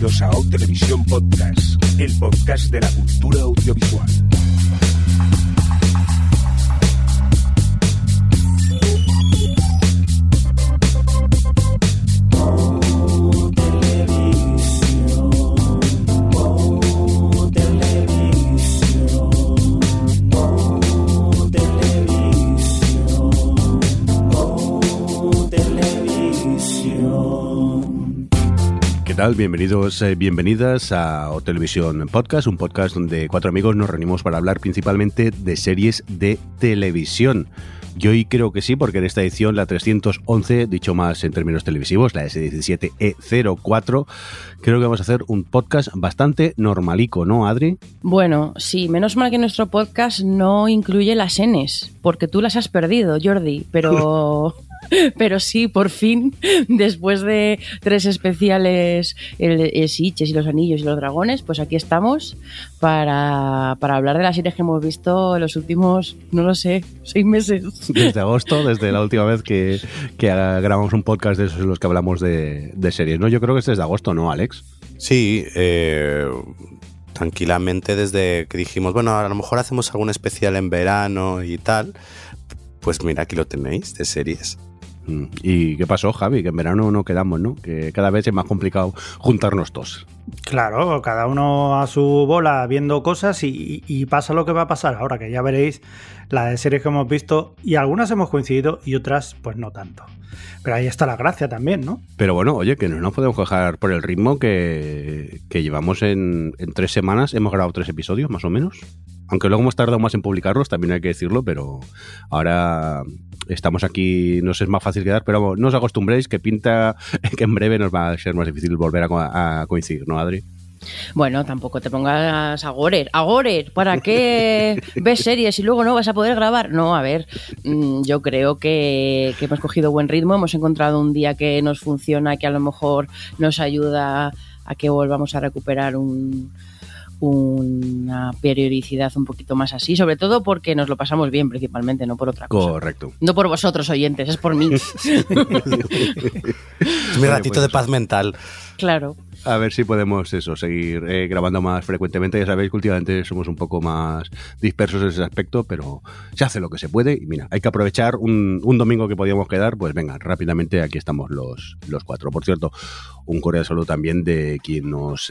Bienvenidos a AO Televisión Podcast, el podcast de la cultura audiovisual. Bienvenidos, bienvenidas a O Televisión Podcast, un podcast donde cuatro amigos nos reunimos para hablar principalmente de series de televisión. Y hoy creo que sí, porque en esta edición, la 311, dicho más en términos televisivos, la S17E04, creo que vamos a hacer un podcast bastante normalico, ¿no, Adri? Bueno, sí, menos mal que nuestro podcast no incluye las Ns, porque tú las has perdido, Jordi, pero... Pero sí, por fin, después de tres especiales, el Sitges y los anillos y los dragones, pues aquí estamos para hablar de las series que hemos visto en los últimos, no lo sé, 6 meses. Desde agosto, desde la última vez que grabamos un podcast de esos en los que hablamos de series, ¿no? Yo creo que es desde agosto, ¿no, Alex? Sí, tranquilamente desde que dijimos, bueno, a lo mejor hacemos algún especial en verano y tal, pues mira, aquí lo tenéis, de series. ¿Y qué pasó, Javi? Que en verano no quedamos, ¿no? Que cada vez es más complicado juntarnos todos. Claro, cada uno a su bola viendo cosas y pasa lo que va a pasar ahora, que ya veréis la de series que hemos visto y algunas hemos coincidido y otras pues no tanto. Pero ahí está la gracia también, ¿no? Pero bueno, oye, que no nos podemos quejar por el ritmo que llevamos en 3 semanas. Hemos grabado 3 episodios, más o menos. Aunque luego hemos tardado más en publicarlos, también hay que decirlo, pero ahora estamos aquí, nos es más fácil quedar, pero no os acostumbréis, que pinta que en breve nos va a ser más difícil volver a coincidir, ¿no, Adri? Bueno, tampoco te pongas agorer, ¿para qué ves series y luego no vas a poder grabar? No, a ver, yo creo que hemos cogido buen ritmo, hemos encontrado un día que nos funciona, que a lo mejor nos ayuda a que volvamos a recuperar una periodicidad un poquito más así, sobre todo porque nos lo pasamos bien principalmente, no por otra cosa. Correcto. No por vosotros, oyentes, es por mí. Es mi ratito de paz mental. Claro. A ver si podemos eso, seguir grabando más frecuentemente. Ya sabéis que últimamente somos un poco más dispersos en ese aspecto, pero se hace lo que se puede y mira, hay que aprovechar un domingo que podíamos quedar, pues venga, rápidamente aquí estamos los cuatro. Por cierto, un cordial saludo también de quien nos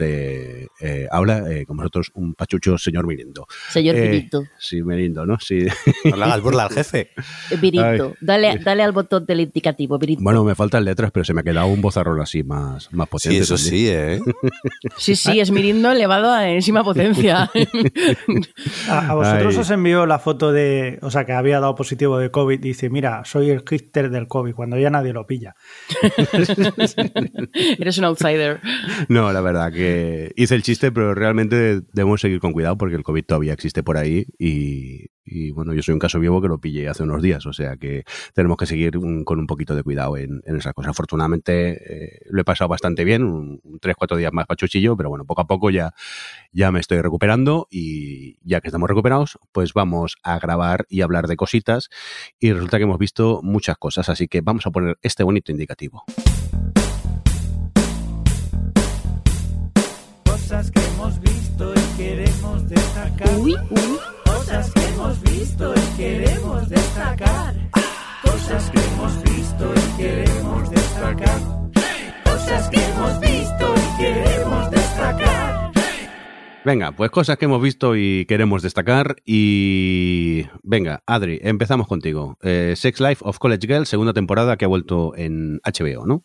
habla, con nosotros un pachucho señor Mirindo. Señor Pirito. Sí, Mirindo, ¿no? Sí. No le hagas burla al jefe. Pirito, dale al botón del indicativo, Pirito. Bueno, me faltan letras, pero se me ha quedado un bozarrón así más potente. Sí, eso también. Sí, Sí, es Mirindo elevado a encima potencia. A vosotros os envió la foto de, o sea, que había dado positivo de COVID y dice, mira, soy el hipster del COVID, cuando ya nadie lo pilla. Eres un outsider. No, la verdad que hice el chiste, pero realmente debemos seguir con cuidado porque el COVID todavía existe por ahí y bueno, yo soy un caso vivo que lo pillé hace unos días, o sea que tenemos que seguir con un poquito de cuidado en esas cosas. Afortunadamente lo he pasado bastante bien, 3-4 días más pachuchillo, pero bueno, poco a poco ya me estoy recuperando y ya que estamos recuperados, pues vamos a grabar y hablar de cositas y resulta que hemos visto muchas cosas, así que vamos a poner este bonito indicativo. Cosas que hemos visto y queremos destacar. Cosas que hemos visto y queremos destacar. Cosas que hemos visto y queremos destacar. Cosas que hemos visto y queremos destacar. Venga, pues cosas que hemos visto y queremos destacar. Y venga, Adri, empezamos contigo. Sex Life of College Girls, segunda temporada que ha vuelto en HBO, ¿no?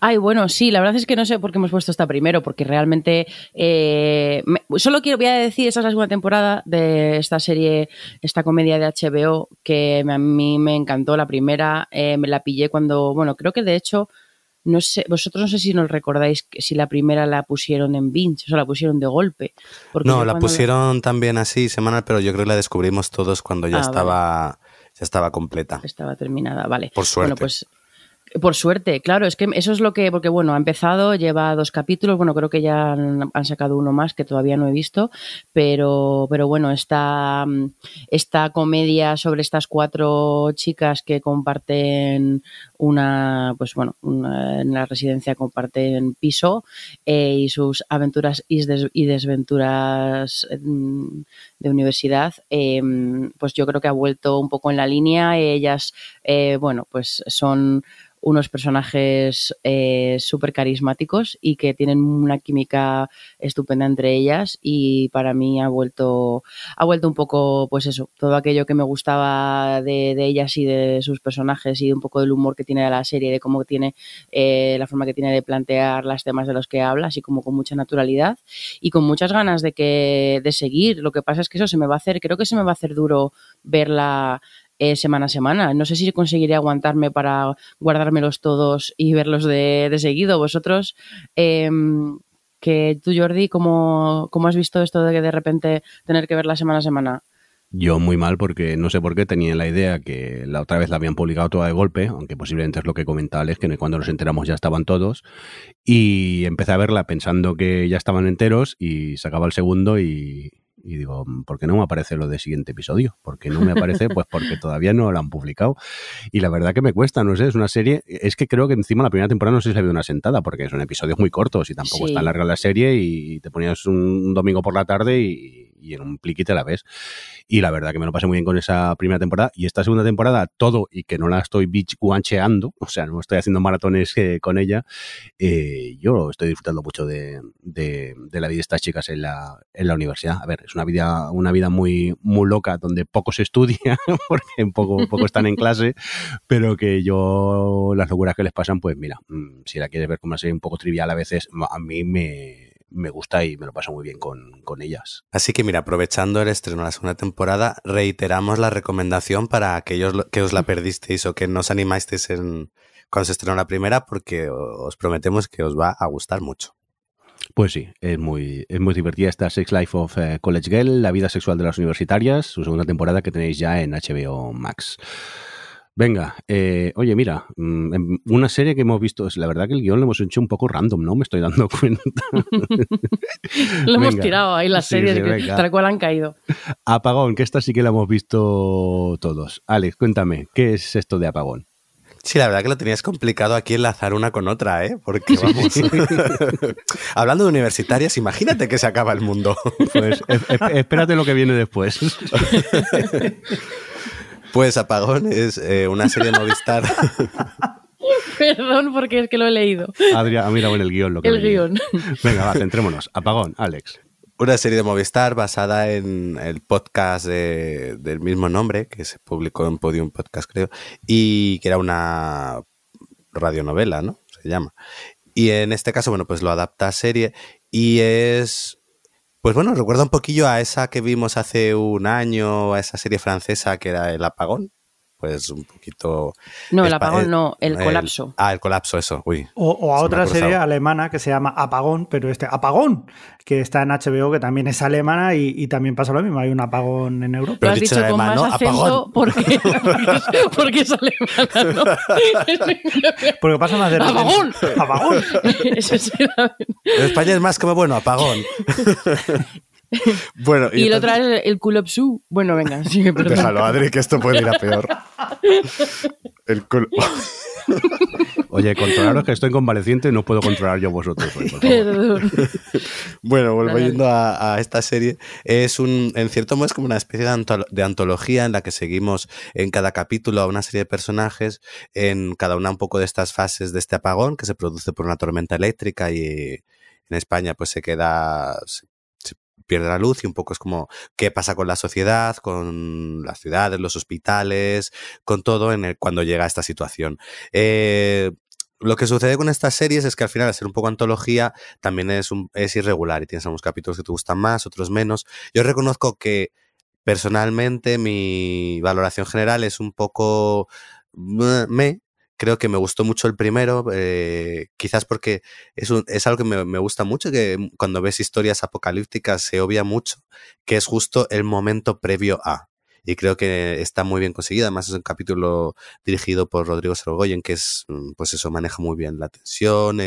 Ay, bueno, sí, la verdad es que no sé por qué hemos puesto esta primero, porque realmente voy a decir, esta es la segunda temporada de esta serie, esta comedia de HBO, que a mí me encantó la primera, me la pillé cuando, bueno, creo que de hecho, no sé, vosotros no sé si nos recordáis si la primera la pusieron en binge, o sea, la pusieron de golpe. No, la pusieron también así, semanal, pero yo creo que la descubrimos todos cuando ya estaba completa. Estaba terminada, vale. Por suerte. Bueno, pues... Por suerte, claro, es que eso es lo que... Porque bueno, ha empezado, lleva 2 capítulos, bueno, creo que ya han sacado uno más que todavía no he visto, pero bueno, esta comedia sobre estas 4 chicas que comparten en la residencia comparten piso y sus aventuras y desventuras de universidad, pues yo creo que ha vuelto un poco en la línea. Ellas, pues son unos personajes súper carismáticos y que tienen una química estupenda entre ellas, y para mí ha vuelto un poco, pues eso, todo aquello que me gustaba de ellas y de sus personajes, y un poco del humor que tiene la serie, de cómo tiene la forma que tiene de plantear los temas de los que habla, así como con mucha naturalidad y con muchas ganas de seguir. Lo que pasa es que eso creo que se me va a hacer duro verla semana a semana. No sé si conseguiré aguantarme para guardármelos todos y verlos de seguido. Vosotros, que tú, Jordi, ¿cómo has visto esto de repente tener que verla semana a semana? Yo muy mal, porque no sé por qué tenía la idea que la otra vez la habían publicado toda de golpe, aunque posiblemente es lo que comentaba Alex, que cuando nos enteramos ya estaban todos, y empecé a verla pensando que ya estaban enteros y sacaba el segundo y digo, ¿por qué no me aparece lo de siguiente episodio? ¿Por qué no me aparece? Pues porque todavía no lo han publicado. Y la verdad que me cuesta, no sé, es una serie... Es que creo que encima la primera temporada no sé si la vi una sentada, porque son episodios muy cortos y tampoco es tan larga la serie, y te ponías un domingo por la tarde y en un pliquite la ves. Y la verdad que me lo pasé muy bien con esa primera temporada. Y esta segunda temporada, todo, y que no la estoy guancheando, o sea, no estoy haciendo maratones con ella, yo estoy disfrutando mucho de la vida de estas chicas en la universidad. A ver, es una vida muy, muy loca, donde poco se estudia, porque poco están en clase, pero que yo, las locuras que les pasan, pues mira, si la quieres ver como una serie un poco trivial a veces, a mí me gusta y me lo paso muy bien con ellas. Así que mira, aprovechando el estreno de la segunda temporada, reiteramos la recomendación para aquellos que os la perdisteis o que no os animasteis cuando se estrenó la primera, porque os prometemos que os va a gustar mucho. Pues sí, es muy divertida esta Sex Life of College Girl, la vida sexual de las universitarias, su segunda temporada, que tenéis ya en HBO Max. Venga, oye, mira, una serie que hemos visto, la verdad que el guión lo hemos hecho un poco random, ¿no? Me estoy dando cuenta. Lo hemos tirado ahí las series tal cual han caído. Apagón, que esta sí que la hemos visto todos. Alex, cuéntame, ¿qué es esto de Apagón? Sí, la verdad que lo tenías complicado aquí enlazar una con otra, ¿eh? Porque vamos... Hablando de universitarias, imagínate que se acaba el mundo. Pues espérate lo que viene después. Pues Apagón es una serie de Movistar. Perdón, porque es que lo he leído. Adrián, mira, bueno, el guión. Venga, va, centrémonos. Apagón, Alex. Una serie de Movistar basada en el podcast del mismo nombre, que se publicó en Podium Podcast, creo, y que era una radionovela, ¿no? Se llama. Y en este caso, bueno, pues lo adapta a serie y es... Pues bueno, recuerda un poquillo a esa que vimos hace un año, a esa serie francesa que era El Apagón. Pues un poquito... No, El Apagón no, El Colapso. El Colapso, eso, uy. O a otra serie alemana que se llama Apagón, pero Apagón, que está en HBO, que también es alemana y también pasa lo mismo, hay un apagón en Europa. Pero has dicho con más acento porque es alemana, ¿no? Porque pasa más de... ¡Apagón! ¡Apagón! En España es más como, bueno, apagón. Bueno, y la otra es el culopsú. Bueno, venga, sigue, perdón. Déjalo, Adri, que esto puede ir a peor. El culo. Oye, controlaros, que estoy convaleciente y no puedo controlar yo vosotros. Por favor. Perdón. Bueno, volviendo a esta serie, en cierto modo es como una especie de antología en la que seguimos en cada capítulo a una serie de personajes, en cada una un poco de estas fases de este apagón que se produce por una tormenta eléctrica, y en España pues pierde la luz, y un poco es como qué pasa con la sociedad, con las ciudades, los hospitales, con todo cuando llega a esta situación. Lo que sucede con estas series es que al final, al ser un poco antología, también es irregular, y tienes algunos capítulos que te gustan más, otros menos. Yo reconozco que personalmente mi valoración general es un poco... Creo que me gustó mucho el primero, quizás porque es algo que me gusta mucho, que cuando ves historias apocalípticas se obvia mucho, que es justo el momento previo a. y creo que está muy bien conseguida. Además es un capítulo dirigido por Rodrigo Sorogoyen, que es, pues eso, maneja muy bien la tensión,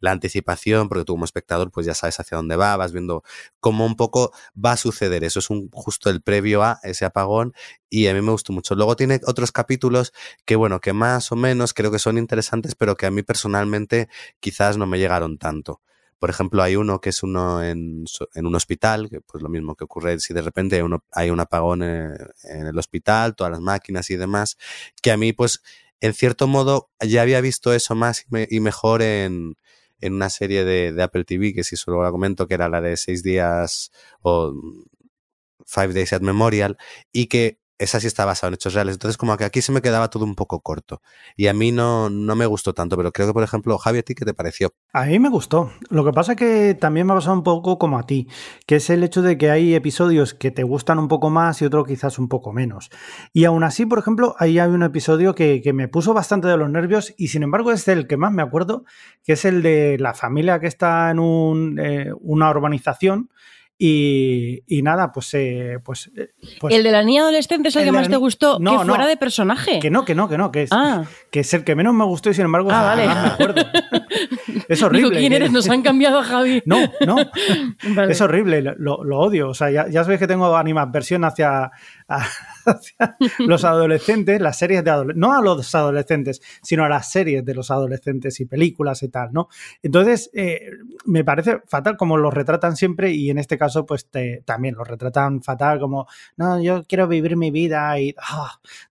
la anticipación, porque tú como espectador pues ya sabes hacia dónde va, vas viendo cómo un poco va a suceder. Eso es justo el previo a ese apagón, y a mí me gustó mucho. Luego tiene otros capítulos que, bueno, que más o menos creo que son interesantes, pero que a mí personalmente quizás no me llegaron tanto. Por ejemplo, hay uno que es uno en un hospital, que pues lo mismo que ocurre si de repente hay un apagón en el hospital, todas las máquinas y demás, que a mí pues en cierto modo ya había visto eso más y mejor en una serie de Apple TV, que si solo la comento, que era la de 6 días o 5 Days at Memorial, y que esa sí está basada en hechos reales. Entonces como que aquí se me quedaba todo un poco corto y a mí no me gustó tanto, pero creo que, por ejemplo, Javi, ¿a ti qué te pareció? A mí me gustó. Lo que pasa es que también me ha pasado un poco como a ti, que es el hecho de que hay episodios que te gustan un poco más y otros quizás un poco menos. Y aún así, por ejemplo, ahí hay un episodio que me puso bastante de los nervios y sin embargo es el que más me acuerdo, que es el de la familia que está en una urbanización. Y nada, pues el de la niña adolescente es el que más te gustó, no, que fuera de personaje. Que no, que es el que menos me gustó y sin embargo vale. No me acuerdo. Es horrible. Digo, ¿quién eres? Nos han cambiado a Javi. No. Vale. Es horrible, lo odio. O sea, ya sabéis que tengo animadversión hacia los adolescentes, las series de adolescentes, no a los adolescentes, sino a las series de los adolescentes y películas y tal, ¿no? Entonces, me parece fatal como los retratan siempre, y en este caso, pues también los retratan fatal, como, no, yo quiero vivir mi vida y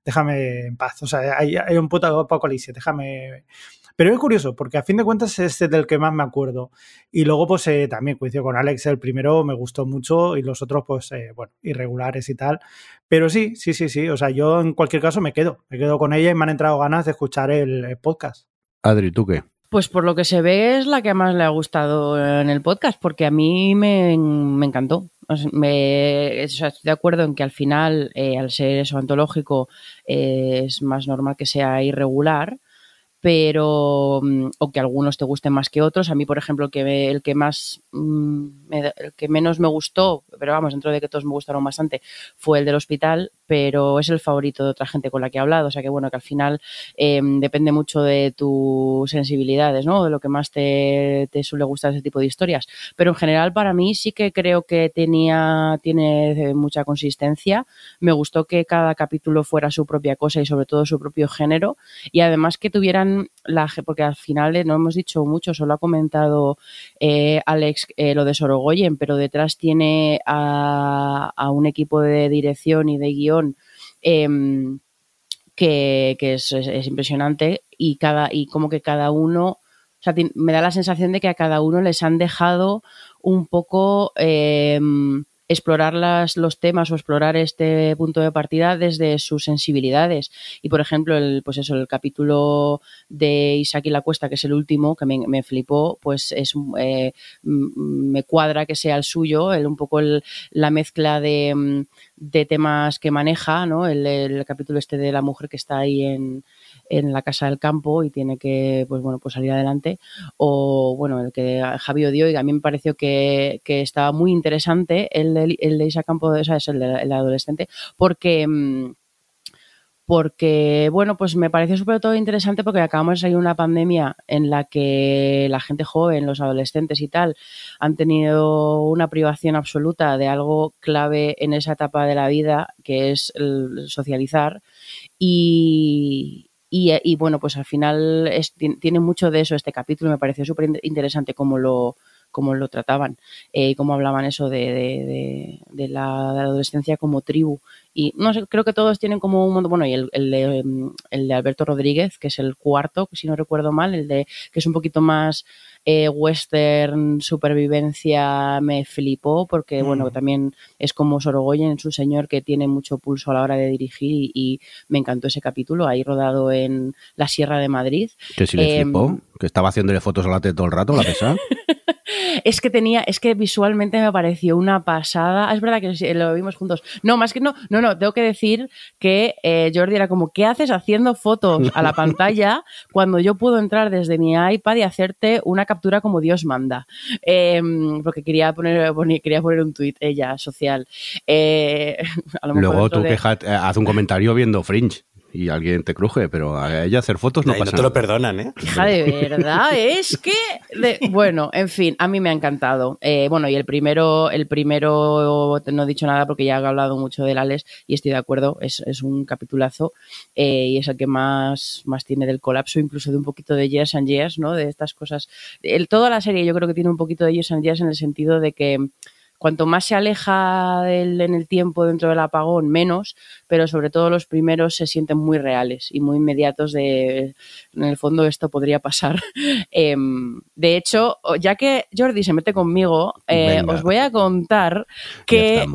déjame en paz. O sea, hay un puto apocalipsis, déjame. Pero es curioso, porque a fin de cuentas es del que más me acuerdo. Y luego, pues también coincido con Alex, el primero me gustó mucho y los otros, pues, irregulares y tal. Pero sí. O sea, yo en cualquier caso me quedo con ella y me han entrado ganas de escuchar el podcast. Adri, ¿tú qué? Pues por lo que se ve es la que más le ha gustado en el podcast, porque a mí me encantó. O sea, estoy de acuerdo en que al final, al ser eso antológico, es más normal que sea irregular, pero o que algunos te gusten más que otros. A mí, por ejemplo, el que menos me gustó, pero vamos, dentro de que todos me gustaron bastante, fue el del hospital, pero es el favorito de otra gente con la que he hablado. O sea que bueno, que al final depende mucho de tus sensibilidades, ¿no? De lo que más te suele gustar ese tipo de historias. Pero en general para mí sí que creo que tiene mucha consistencia. Me gustó que cada capítulo fuera su propia cosa y sobre todo su propio género, y además que tuvieran porque al final no hemos dicho mucho, solo ha comentado Alex lo de Sorogoyen, pero detrás tiene a un equipo de dirección y de guión que es impresionante, y como que cada uno, o sea, me da la sensación de que a cada uno les han dejado un poco explorar los temas o explorar este punto de partida desde sus sensibilidades. Y por ejemplo el capítulo de Isaac y la Cuesta, que es el último, que me flipó, pues es me cuadra que sea el suyo, la mezcla de temas que maneja, ¿no? El capítulo este de la mujer que está ahí en la casa del campo y tiene que pues salir adelante, o bueno, el que Javi odió y a mí me pareció que estaba muy interesante, el de Isa Campo, o sea, es el adolescente, porque bueno, pues me pareció sobre todo interesante porque acabamos de salir una pandemia en la que la gente joven, los adolescentes y tal, han tenido una privación absoluta de algo clave en esa etapa de la vida, que es el socializar, y bueno, pues al final tiene mucho de eso este capítulo. Me pareció súper interesante cómo lo trataban y cómo hablaban eso de la adolescencia como tribu. Y no sé, creo que todos tienen como un montón. Bueno, y el de Alberto Rodríguez, que es el cuarto, si no recuerdo mal, que es un poquito más western, supervivencia, me flipó, porque bueno, también es como Sorogoyen, es un señor que tiene mucho pulso a la hora de dirigir, y me encantó ese capítulo, ahí rodado en la Sierra de Madrid. Que sí le flipó, que estaba haciéndole fotos a la tele todo el rato, la pesada. Es que visualmente me pareció una pasada. Es verdad que lo vimos juntos. No, tengo que decir que Jordi era como, ¿qué haces haciendo fotos a la pantalla cuando yo puedo entrar desde mi iPad y hacerte una captura captura como Dios manda, porque quería poner un tuit ella, social. A lo mejor luego tú quejate, haz un comentario viendo Fringe y alguien te cruje, pero a ella hacer fotos no pasa nada. No te lo perdonan, ¿eh? Hija de verdad, es que... Bueno, en fin, a mí me ha encantado. Bueno, y el primero no he dicho nada porque ya he hablado mucho del Alex y estoy de acuerdo, es un capitulazo, y es el que más tiene del colapso, incluso de un poquito de Years and Years, ¿no? De estas cosas. Toda la serie yo creo que tiene un poquito de Years and Years en el sentido de que cuanto más se aleja en el tiempo dentro del apagón, menos, pero sobre todo los primeros se sienten muy reales y muy inmediatos de, en el fondo, esto podría pasar. De hecho, ya que Jordi se mete conmigo, os voy a contar que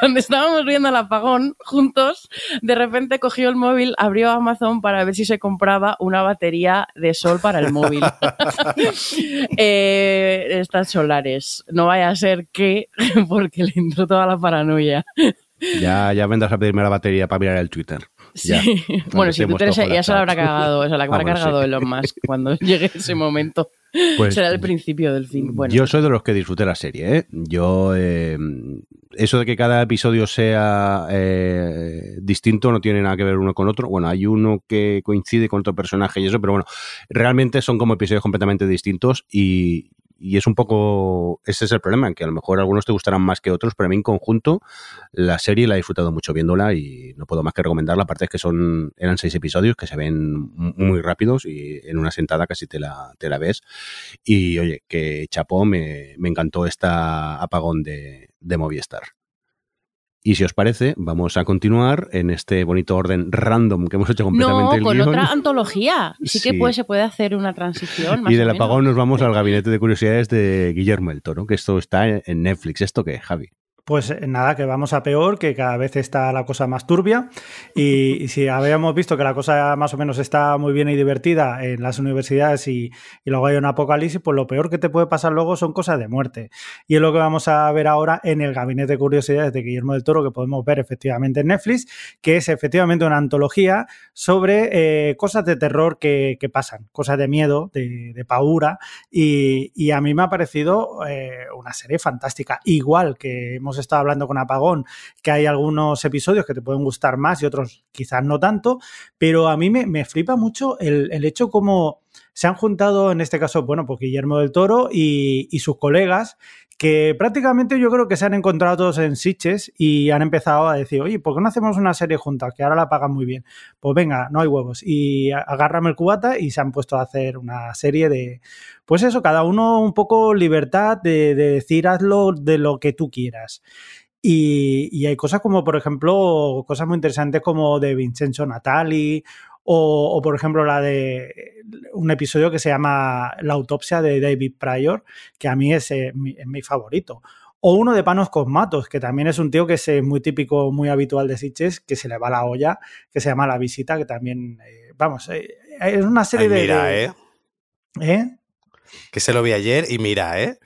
cuando estábamos viendo el apagón juntos, de repente cogió el móvil, abrió Amazon para ver si se compraba una batería de sol para el móvil. Estas solares. No vaya a ser que porque le entró toda la paranoia. Ya vendrás a pedirme la batería para mirar el Twitter. Ya. Sí. Bueno, si Twitter ya se la habrá cargado, se la habrá cargado Elon Musk cuando llegue ese momento. Pues será el principio del fin. Bueno. Yo soy de los que disfruté la serie, ¿eh? Yo, eso de que cada episodio sea distinto no tiene nada que ver uno con otro. Bueno, hay uno que coincide con otro personaje y eso, pero bueno, realmente son como episodios completamente distintos y es un poco... Ese es el problema, que a lo mejor algunos te gustarán más que otros, pero a mí en conjunto la serie la he disfrutado mucho viéndola y no puedo más que recomendarla. Aparte es que eran 6 episodios que se ven muy rápidos y en una sentada casi te la ves. Y oye, que chapó, me encantó esta apagón de Movistar. Y si os parece, vamos a continuar en este bonito orden random que hemos hecho completamente el guión. No, con otra antología. Sí que se puede hacer una transición. Más y del apagón nos vamos al Gabinete de Curiosidades de Guillermo del Toro, que esto está en Netflix. ¿Esto qué, Javi? Pues nada, que vamos a peor, que cada vez está la cosa más turbia y si habíamos visto que la cosa más o menos está muy bien y divertida en las universidades y luego hay un apocalipsis, pues lo peor que te puede pasar luego son cosas de muerte. Y es lo que vamos a ver ahora en el Gabinete de Curiosidades de Guillermo del Toro, que podemos ver efectivamente en Netflix, que es efectivamente una antología sobre cosas de terror que pasan, cosas de miedo, de paura, y a mí me ha parecido una serie fantástica, igual que hemos estaba hablando con Apagón, que hay algunos episodios que te pueden gustar más y otros quizás no tanto, pero a mí me flipa mucho el hecho como se han juntado, en este caso, bueno, pues Guillermo del Toro y sus colegas, que prácticamente yo creo que se han encontrado todos en Sitges y han empezado a decir, oye, ¿por qué no hacemos una serie juntas? Que ahora la pagan muy bien. Pues venga, no hay huevos. Y agárrame el cubata y se han puesto a hacer una serie de... Pues eso, cada uno un poco libertad de decir hazlo de lo que tú quieras. Y hay cosas como, por ejemplo, cosas muy interesantes como de Vincenzo Natali... O, por ejemplo, la de un episodio que se llama La autopsia de David Pryor, que a mí es mi favorito. O uno de Panos Cosmatos, que también es un tío que es muy típico, muy habitual de Sitges, que se le va la olla, que se llama La visita, que también, es una serie Que se lo vi ayer y mira, ¿eh?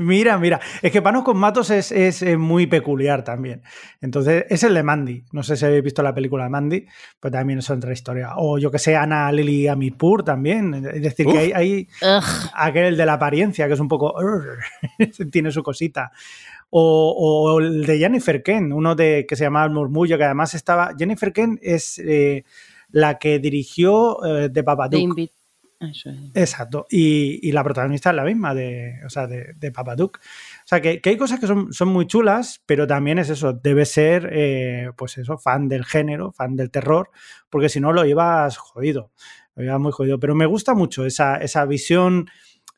Mira. Es que Panos Cosmatos es muy peculiar también. Entonces, es el de Mandy. No sé si habéis visto la película de Mandy, pero también es otra historia. O yo que sé, Ana Lily Amirpour también. Es decir, que hay aquel de la apariencia, que es un poco... tiene su cosita. O el de Jennifer Kent, que se llamaba El murmullo, que además estaba... Jennifer Kent es la que dirigió The Babadook. Eso es. Exacto, y la protagonista es la misma de Babadook. O sea, que hay cosas que son muy chulas, pero también es eso, debe ser fan del género, fan del terror, porque si no lo ibas muy jodido, pero me gusta mucho esa visión,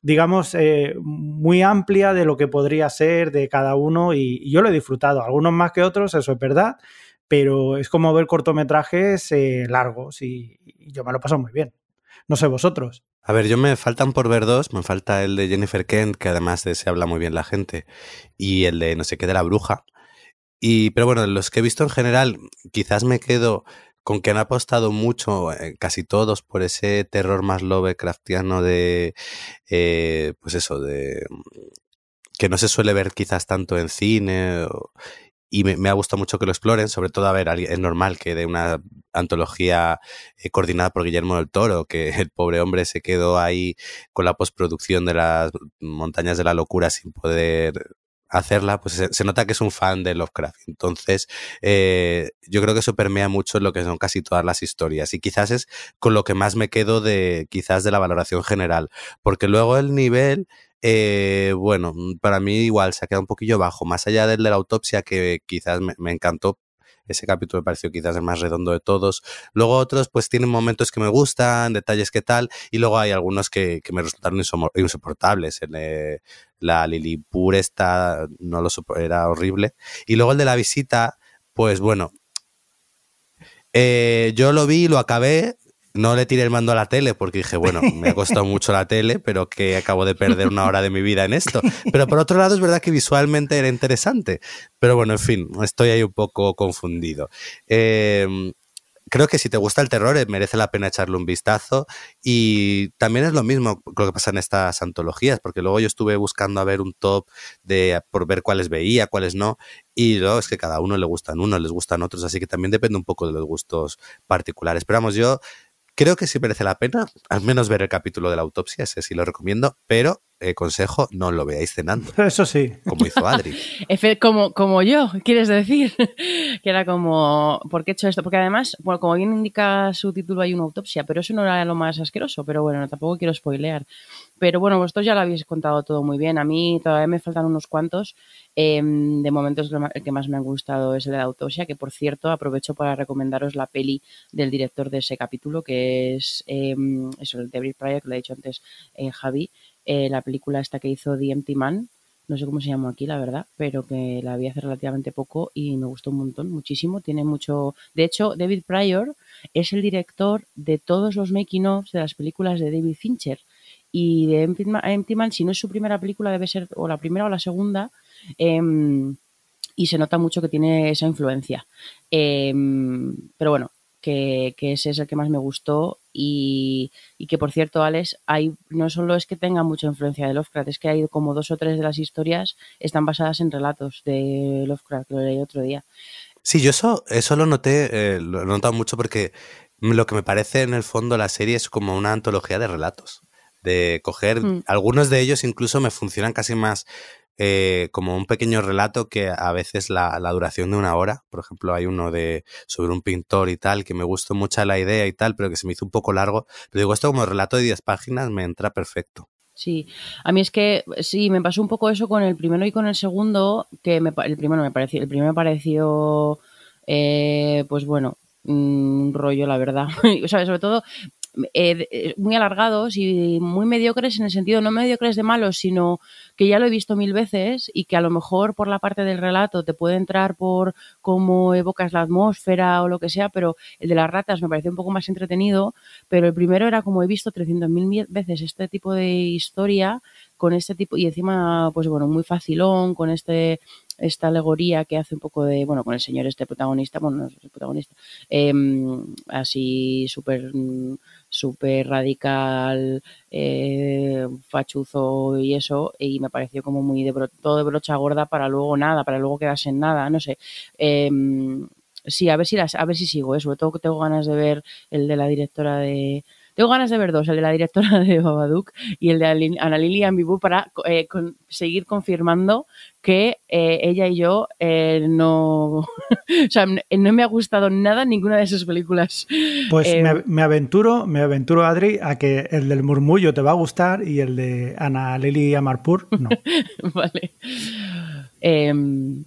digamos, muy amplia de lo que podría ser de cada uno, y yo lo he disfrutado, algunos más que otros, eso es verdad, pero es como ver cortometrajes largos, y yo me lo paso muy bien. No sé vosotros. A ver, yo me faltan por ver 2. Me falta el de Jennifer Kent, que además de se habla muy bien la gente, y el de no sé qué de la bruja. Pero bueno, los que he visto en general, quizás me quedo con que han apostado mucho, casi todos, por ese terror más Lovecraftiano de... que no se suele ver quizás tanto en cine... Y me ha gustado mucho que lo exploren, sobre todo, a ver, es normal que de una antología coordinada por Guillermo del Toro, que el pobre hombre se quedó ahí con la postproducción de las Montañas de la Locura sin poder hacerla, pues se nota que es un fan de Lovecraft. Entonces, yo creo que eso permea mucho en lo que son casi todas las historias y quizás es con lo que más me quedo de la valoración general, porque luego el nivel, bueno, para mí igual se ha quedado un poquillo bajo, más allá del de la autopsia, que quizás me encantó. Ese capítulo me pareció quizás el más redondo de todos. Luego otros pues tienen momentos que me gustan, detalles que tal, y luego hay algunos que me resultaron insoportables. La Lilipur esta no lo era horrible. Y luego el de la visita, pues bueno, yo lo vi, lo acabé, no le tiré el mando a la tele porque dije, bueno, me ha costado mucho la tele, pero que acabo de perder una hora de mi vida en esto. Pero por otro lado es verdad que visualmente era interesante. Pero bueno, en fin, estoy ahí un poco confundido. Creo que si te gusta el terror merece la pena echarle un vistazo, y también es lo mismo lo que pasa en estas antologías, porque luego yo estuve buscando a ver un top por ver cuáles veía, cuáles no, y luego es que cada uno le gustan unos, les gustan otros, así que también depende un poco de los gustos particulares. Pero vamos, yo creo que sí merece la pena al menos ver el capítulo de la autopsia, ese sí lo recomiendo, pero consejo, no lo veáis cenando. Eso sí. Como hizo Adri. como yo, ¿quieres decir? Que era como, ¿por qué he hecho esto? Porque además, bueno, como bien indica su título, hay una autopsia, pero eso no era lo más asqueroso, pero bueno, tampoco quiero spoilear. Pero bueno, vosotros ya lo habéis contado todo muy bien. A mí todavía me faltan unos cuantos. De momentos, el que más me ha gustado es el de la autopsia, que por cierto aprovecho para recomendaros la peli del director de ese capítulo, que es el The Peripheral, que lo he dicho antes, Javi. La película esta que hizo The Empty Man, no sé cómo se llamó aquí, la verdad, pero que la vi hace relativamente poco y me gustó un montón, muchísimo, tiene mucho. De hecho, David Pryor es el director de todos los making-ofs de las películas de David Fincher, y de Empty Man, si no es su primera película, debe ser o la primera o la segunda, y se nota mucho que tiene esa influencia. Pero bueno, que ese es el que más me gustó. Y que, por cierto, Alex, no solo es que tenga mucha influencia de Lovecraft, es que hay como 2 o 3 de las historias están basadas en relatos de Lovecraft, que lo leí otro día. Sí, yo eso lo noté, lo he notado mucho, porque lo que me parece en el fondo la serie es como una antología de relatos, de coger, algunos de ellos incluso me funcionan casi más como un pequeño relato que a veces la duración de una hora. Por ejemplo, hay uno sobre un pintor y tal, que me gustó mucho la idea y tal, pero que se me hizo un poco largo. Pero digo, esto como relato de 10 páginas me entra perfecto. Sí, a mí es que sí, me pasó un poco eso con el primero y con el segundo, que el primero me pareció pues bueno, un rollo, la verdad. O sea, sobre todo muy alargados y muy mediocres, en el sentido, no mediocres de malos, sino que ya lo he visto 1000 veces, y que a lo mejor por la parte del relato te puede entrar por cómo evocas la atmósfera o lo que sea, pero el de las ratas me pareció un poco más entretenido, pero el primero era como he visto 300.000 veces este tipo de historia, con este tipo, y encima, pues bueno, muy facilón, con esta alegoría que hace un poco de, bueno, con el señor este protagonista, bueno, no es el protagonista, así súper radical, fachuzo y eso, y me pareció como muy todo de brocha gorda para luego nada, para luego quedarse en nada, no sé. Sí, a ver si sigo, sobre todo que tengo ganas de ver el de la directora de... Tengo ganas de ver 2, el de la directora de Babadook y el de Ana Lily Amirpour, para seguir confirmando que ella y yo no... o sea, no me ha gustado nada ninguna de sus películas. Pues me aventuro, Adri, a que el del murmullo te va a gustar y el de Ana Lily Amirpour no. Vale.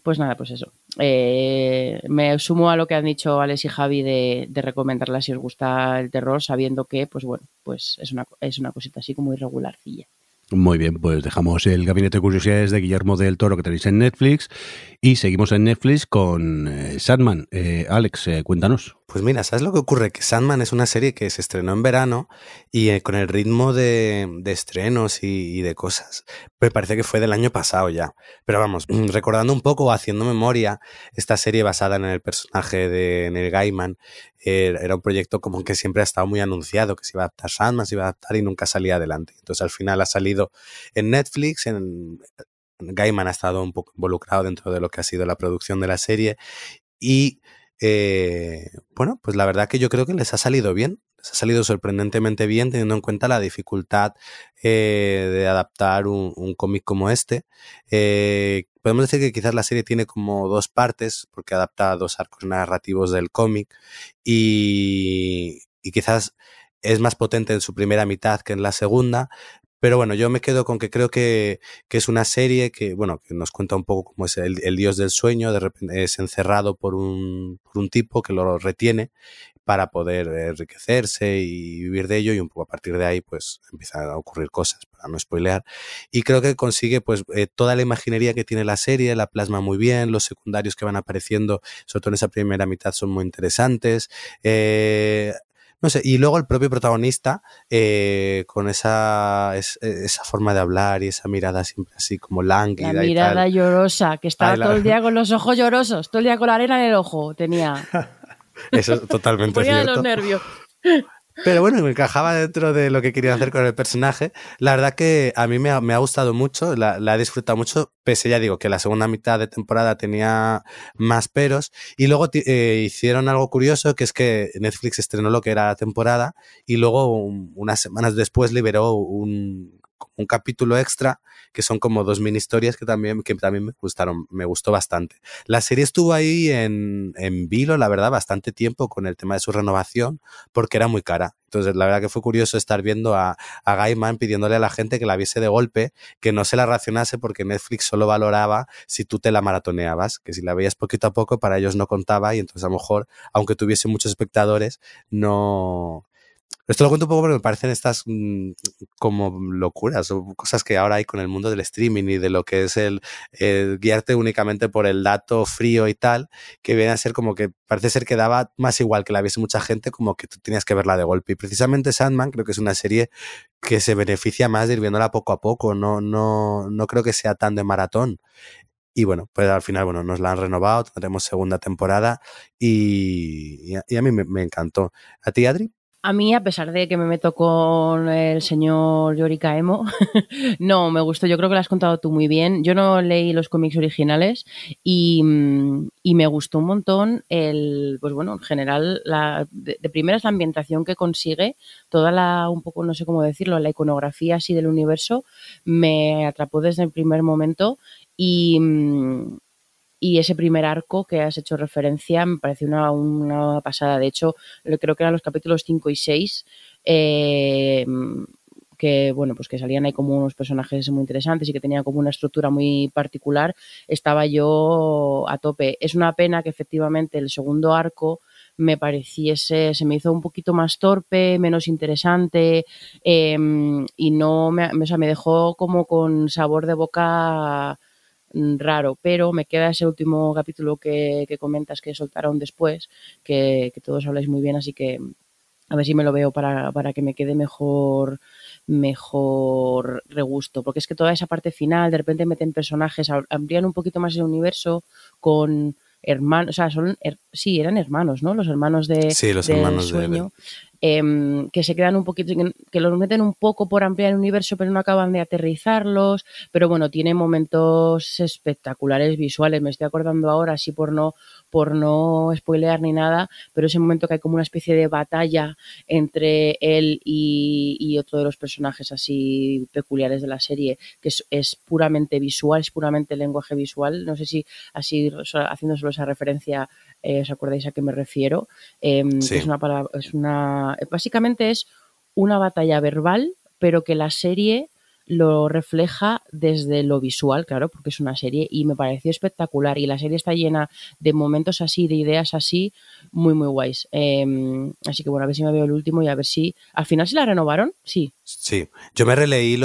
Pues nada, pues eso. Me sumo a lo que han dicho Alex y Javi de recomendarla si os gusta el terror, sabiendo que, pues bueno, pues es una cosita así como irregularcilla. Muy bien, pues dejamos el Gabinete de Curiosidades de Guillermo del Toro, que tenéis en Netflix, y seguimos en Netflix con Sandman. Alex, cuéntanos. Pues mira, ¿sabes lo que ocurre? Que Sandman es una serie que se estrenó en verano y con el ritmo de estrenos y de cosas, pues parece que fue del año pasado ya. Pero vamos, recordando un poco, haciendo memoria, esta serie basada en el personaje de Neil Gaiman, era un proyecto como que siempre ha estado muy anunciado, que se iba a adaptar Sandman, se iba a adaptar, y nunca salía adelante. Entonces al final ha salido en Netflix, Gaiman ha estado un poco involucrado dentro de lo que ha sido la producción de la serie, y Bueno, pues la verdad que yo creo que les ha salido bien, les ha salido sorprendentemente bien teniendo en cuenta la dificultad de adaptar un cómic como este. Podemos decir que quizás la serie tiene como dos partes porque adapta dos arcos narrativos del cómic y quizás es más potente en su primera mitad que en la segunda. Pero bueno, yo me quedo con que creo que es una serie que, bueno, que nos cuenta un poco cómo es el dios del sueño. De repente es encerrado por un tipo que lo retiene para poder enriquecerse y vivir de ello, y un poco a partir de ahí pues empiezan a ocurrir cosas, para no spoilear. Y creo que consigue pues toda la imaginería que tiene la serie, la plasma muy bien. Los secundarios que van apareciendo, sobre todo en esa primera mitad, son muy interesantes. No sé, y luego el propio protagonista, con esa forma de hablar y esa mirada siempre así como lánguida. La mirada y tal. Llorosa, que estaba todo el día con los ojos llorosos, todo el día con la arena en el ojo tenía. Eso es totalmente cierto. Ponía de los nervios. Pero bueno, me encajaba dentro de lo que quería hacer con el personaje. La verdad que a mí me ha gustado mucho, la he disfrutado mucho, pese, ya digo, que la segunda mitad de temporada tenía más peros. Y luego hicieron algo curioso, que es que Netflix estrenó lo que era la temporada y luego unas semanas después liberó un capítulo extra, que son como dos mini historias que también me gustaron, me gustó bastante. La serie estuvo ahí en vilo, la verdad, bastante tiempo con el tema de su renovación, porque era muy cara. Entonces, la verdad que fue curioso estar viendo a Gaiman pidiéndole a la gente que la viese de golpe, que no se la racionase, porque Netflix solo valoraba si tú te la maratoneabas, que si la veías poquito a poco para ellos no contaba, y entonces a lo mejor, aunque tuviese muchos espectadores, no... Esto lo cuento un poco porque me parecen estas como locuras o cosas que ahora hay con el mundo del streaming y de lo que es el guiarte únicamente por el dato frío y tal, que viene a ser como que parece ser que daba más igual que la viese mucha gente, como que tú tenías que verla de golpe. Y precisamente Sandman creo que es una serie que se beneficia más de ir viéndola poco a poco, no creo que sea tan de maratón. Y bueno, pues al final, bueno, nos la han renovado, tendremos segunda temporada y a mí me encantó. ¿A ti, Adri? A mí, a pesar de que me meto con el señor Yorika Emo, no, me gustó. Yo creo que lo has contado tú muy bien. Yo no leí los cómics originales y me gustó un montón pues bueno, en general, de primeras la ambientación que consigue, toda un poco, no sé cómo decirlo, la iconografía así del universo, me atrapó desde el primer momento y ese primer arco que has hecho referencia me parece una pasada. De hecho, creo que eran los capítulos 5 y 6, que bueno, pues que salían ahí como unos personajes muy interesantes y que tenían como una estructura muy particular. Estaba yo a tope. Es una pena que efectivamente el segundo arco se me hizo un poquito más torpe, menos interesante, y o sea, me dejó como con sabor de boca raro, pero me queda ese último capítulo que comentas que soltaron después, que todos habláis muy bien, así que a ver si me lo veo para que me quede mejor regusto, porque es que toda esa parte final, de repente meten personajes, amplían un poquito más el universo con hermanos, o sea, sí, eran hermanos, ¿no? Los hermanos hermanos del sueño, que se quedan un poquito, que los meten un poco por ampliar el universo, pero no acaban de aterrizarlos. Pero bueno, tiene momentos espectaculares visuales. Me estoy acordando ahora, así por no spoilear ni nada, pero ese momento que hay como una especie de batalla entre él y otro de los personajes así peculiares de la serie, que es puramente visual, es puramente lenguaje visual. No sé si así, haciéndoselo esa referencia, ¿os acordáis a qué me refiero? Sí. Básicamente es una batalla verbal, pero que la serie lo refleja desde lo visual, claro, porque es una serie, y me pareció espectacular. Y la serie está llena de momentos así, de ideas así, muy, muy guays. Así que bueno, a ver si me veo el último y a ver si... ¿Al final se la renovaron? Sí. Sí. Yo me releí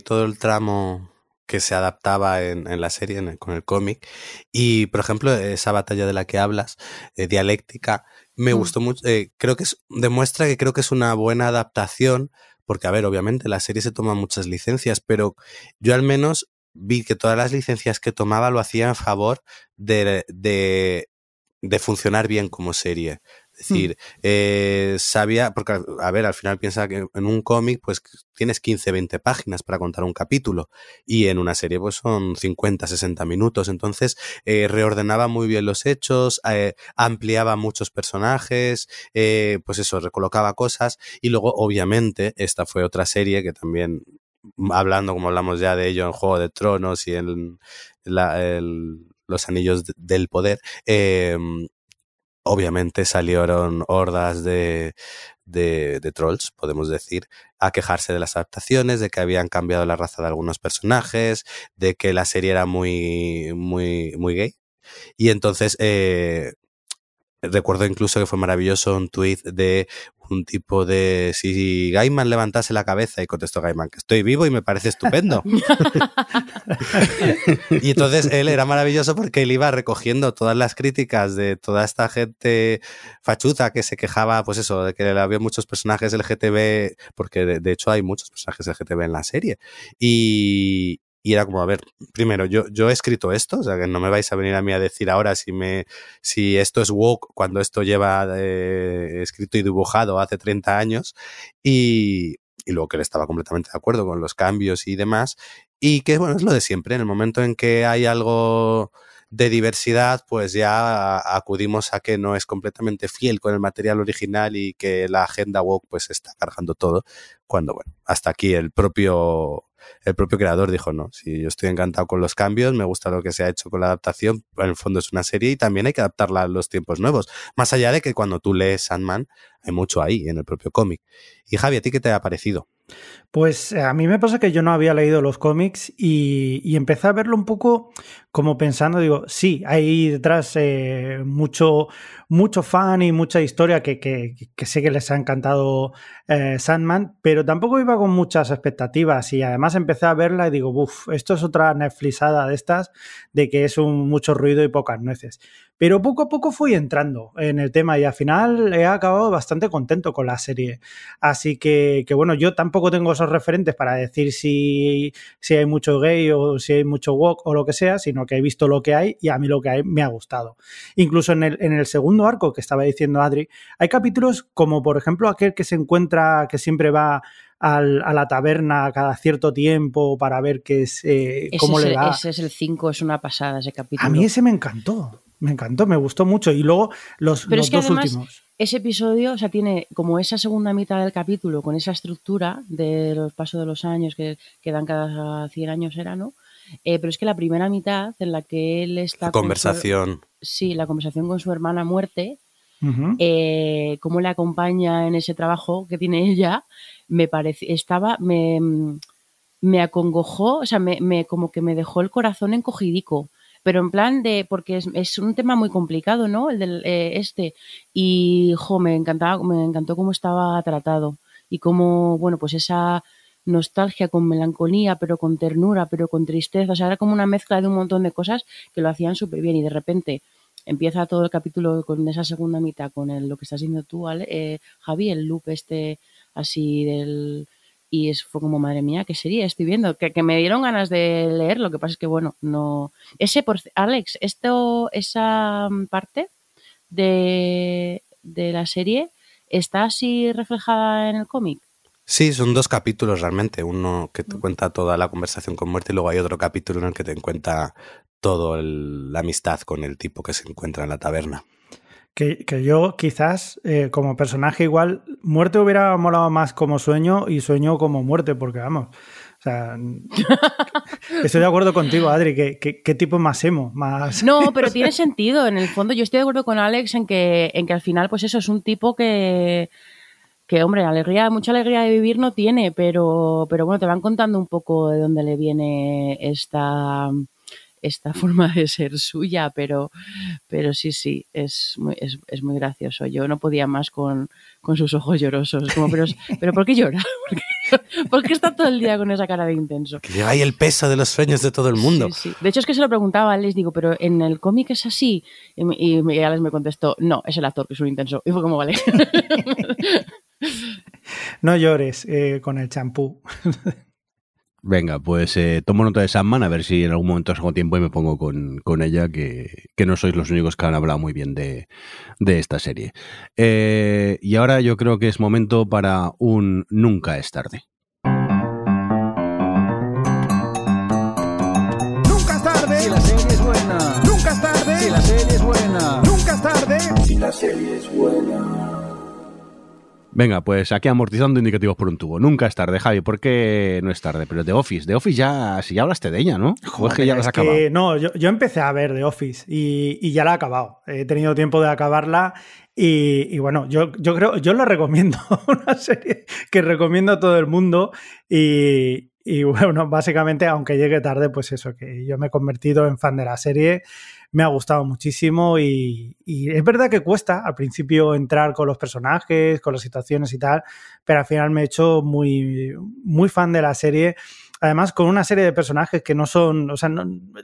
todo el tramo que se adaptaba en la serie, con el cómic. Y, por ejemplo, esa batalla de la que hablas, dialéctica, me gustó mucho. Creo que demuestra que creo que es una buena adaptación, porque, a ver, obviamente la serie se toma muchas licencias, pero yo al menos vi que todas las licencias que tomaba lo hacía en favor de funcionar bien como serie. Es decir, sabía, porque a ver, al final piensa que en un cómic pues tienes 15, 20 páginas para contar un capítulo y en una serie pues son 50, 60 minutos, entonces reordenaba muy bien los hechos, ampliaba muchos personajes, pues eso, recolocaba cosas y luego obviamente esta fue otra serie que también, hablando como hablamos ya de ello en Juego de Tronos y en Los Anillos del Poder, obviamente salieron hordas de trolls, podemos decir, a quejarse de las adaptaciones, de que habían cambiado la raza de algunos personajes, de que la serie era muy gay. Y entonces recuerdo incluso que fue maravilloso un tuit de un tipo de si Gaiman levantase la cabeza, y contestó Gaiman que estoy vivo y me parece estupendo. Y entonces él era maravilloso porque él iba recogiendo todas las críticas de toda esta gente fachuza que se quejaba, pues eso, de que había muchos personajes LGTB, porque de hecho hay muchos personajes LGTB en la serie. Y era como, a ver, primero, yo he escrito esto, o sea, que no me vais a venir a mí a decir ahora si esto es woke cuando esto lleva escrito y dibujado hace 30 años, y luego que él estaba completamente de acuerdo con los cambios y demás, y que, bueno, es lo de siempre, en el momento en que hay algo de diversidad, pues ya acudimos a que no es completamente fiel con el material original y que la agenda woke pues está cargando todo, cuando, bueno, hasta aquí el propio creador dijo, no, si yo estoy encantado con los cambios, me gusta lo que se ha hecho con la adaptación, en el fondo es una serie y también hay que adaptarla a los tiempos nuevos, más allá de que cuando tú lees Sandman hay mucho ahí en el propio cómic. Y Javi, ¿a ti qué te ha parecido? Pues a mí me pasa que yo no había leído los cómics y empecé a verlo un poco como pensando, digo, sí, hay detrás mucho fan y mucha historia que sé que les ha encantado Sandman, pero tampoco iba con muchas expectativas y además empecé a verla y digo, uff, esto es otra Netflixada de estas, de que es mucho ruido y pocas nueces. Pero poco a poco fui entrando en el tema y al final he acabado bastante contento con la serie. Así que bueno, yo tampoco tengo esos referentes para decir si hay mucho gay o si hay mucho woke o lo que sea, sino que he visto lo que hay y a mí lo que hay me ha gustado. Incluso en el segundo arco que estaba diciendo Adri, hay capítulos como por ejemplo aquel que se encuentra, que siempre va a la taberna cada cierto tiempo para ver qué es, cómo le va. Ese es el 5, es una pasada ese capítulo. A mí ese me encantó. Me encantó, me gustó mucho. Y luego los dos además, últimos. Ese episodio, o sea, tiene como esa segunda mitad del capítulo con esa estructura de los pasos de los años que dan cada 100 años era, ¿no? Pero es que la primera mitad en la que él está... La conversación. La conversación con su hermana muerte, cómo le acompaña en ese trabajo que tiene ella, me parece... Me acongojó, o sea, como que me dejó el corazón encogidico. Pero en plan de, porque es un tema muy complicado, ¿no? El del y jo, me encantó cómo estaba tratado y cómo, bueno, pues esa nostalgia con melancolía, pero con ternura, pero con tristeza, o sea, era como una mezcla de un montón de cosas que lo hacían súper bien y de repente empieza todo el capítulo con esa segunda mitad, con lo que estás diciendo tú, Javi, el loop este así del... Y eso fue como, madre mía, ¿qué sería? Estoy viendo, que me dieron ganas de leer, lo que pasa es que, bueno, no... Alex, esa parte de la serie está así reflejada en el cómic. Sí, son dos capítulos realmente, uno que te cuenta toda la conversación con muerte y luego hay otro capítulo en el que te cuenta toda la amistad con el tipo que se encuentra en la taberna. Que yo quizás como personaje igual muerte hubiera molado más como sueño y sueño como muerte, porque vamos, o sea, estoy de acuerdo contigo, Adri, que tipo más emo, más... No, pero tiene sentido, en el fondo yo estoy de acuerdo con Alex en que al final pues eso es un tipo que hombre, mucha alegría de vivir no tiene, pero bueno, te van contando un poco de dónde le viene esta forma de ser suya, pero sí, es muy gracioso. Yo no podía más con sus ojos llorosos. Como, pero ¿por qué llora? ¿Por qué está todo el día con esa cara de intenso? Que lleva ahí el peso de los sueños de todo el mundo. Sí. De hecho, es que se lo preguntaba a Alex, digo, ¿pero en el cómic es así? Y Alex me contestó, no, es el actor que es un intenso. Y fue como, vale. No llores con el champú. Venga, pues tomo nota de Sandman, a ver si en algún momento saco tiempo y me pongo con ella, que no sois los únicos que han hablado muy bien de esta serie. Y ahora yo creo que es momento para un Nunca es tarde. Nunca es tarde si la serie es buena. Nunca es tarde si la serie es buena. Nunca es tarde si la serie es buena. Venga, pues aquí amortizando indicativos por un tubo. Nunca es tarde, Javi, ¿por qué no es tarde? Pero The Office ya, si ya hablaste de ella, ¿no? Joder, es que ya la has acabado. No, yo empecé a ver The Office y ya la he acabado. He tenido tiempo de acabarla y bueno, yo creo, yo la recomiendo, una serie que recomiendo a todo el mundo y bueno, básicamente, aunque llegue tarde, pues eso, que yo me he convertido en fan de la serie. Me ha gustado muchísimo y es verdad que cuesta al principio entrar con los personajes, con las situaciones y tal, pero al final me he hecho muy, muy fan de la serie. Además, con una serie de personajes que no son, o sea,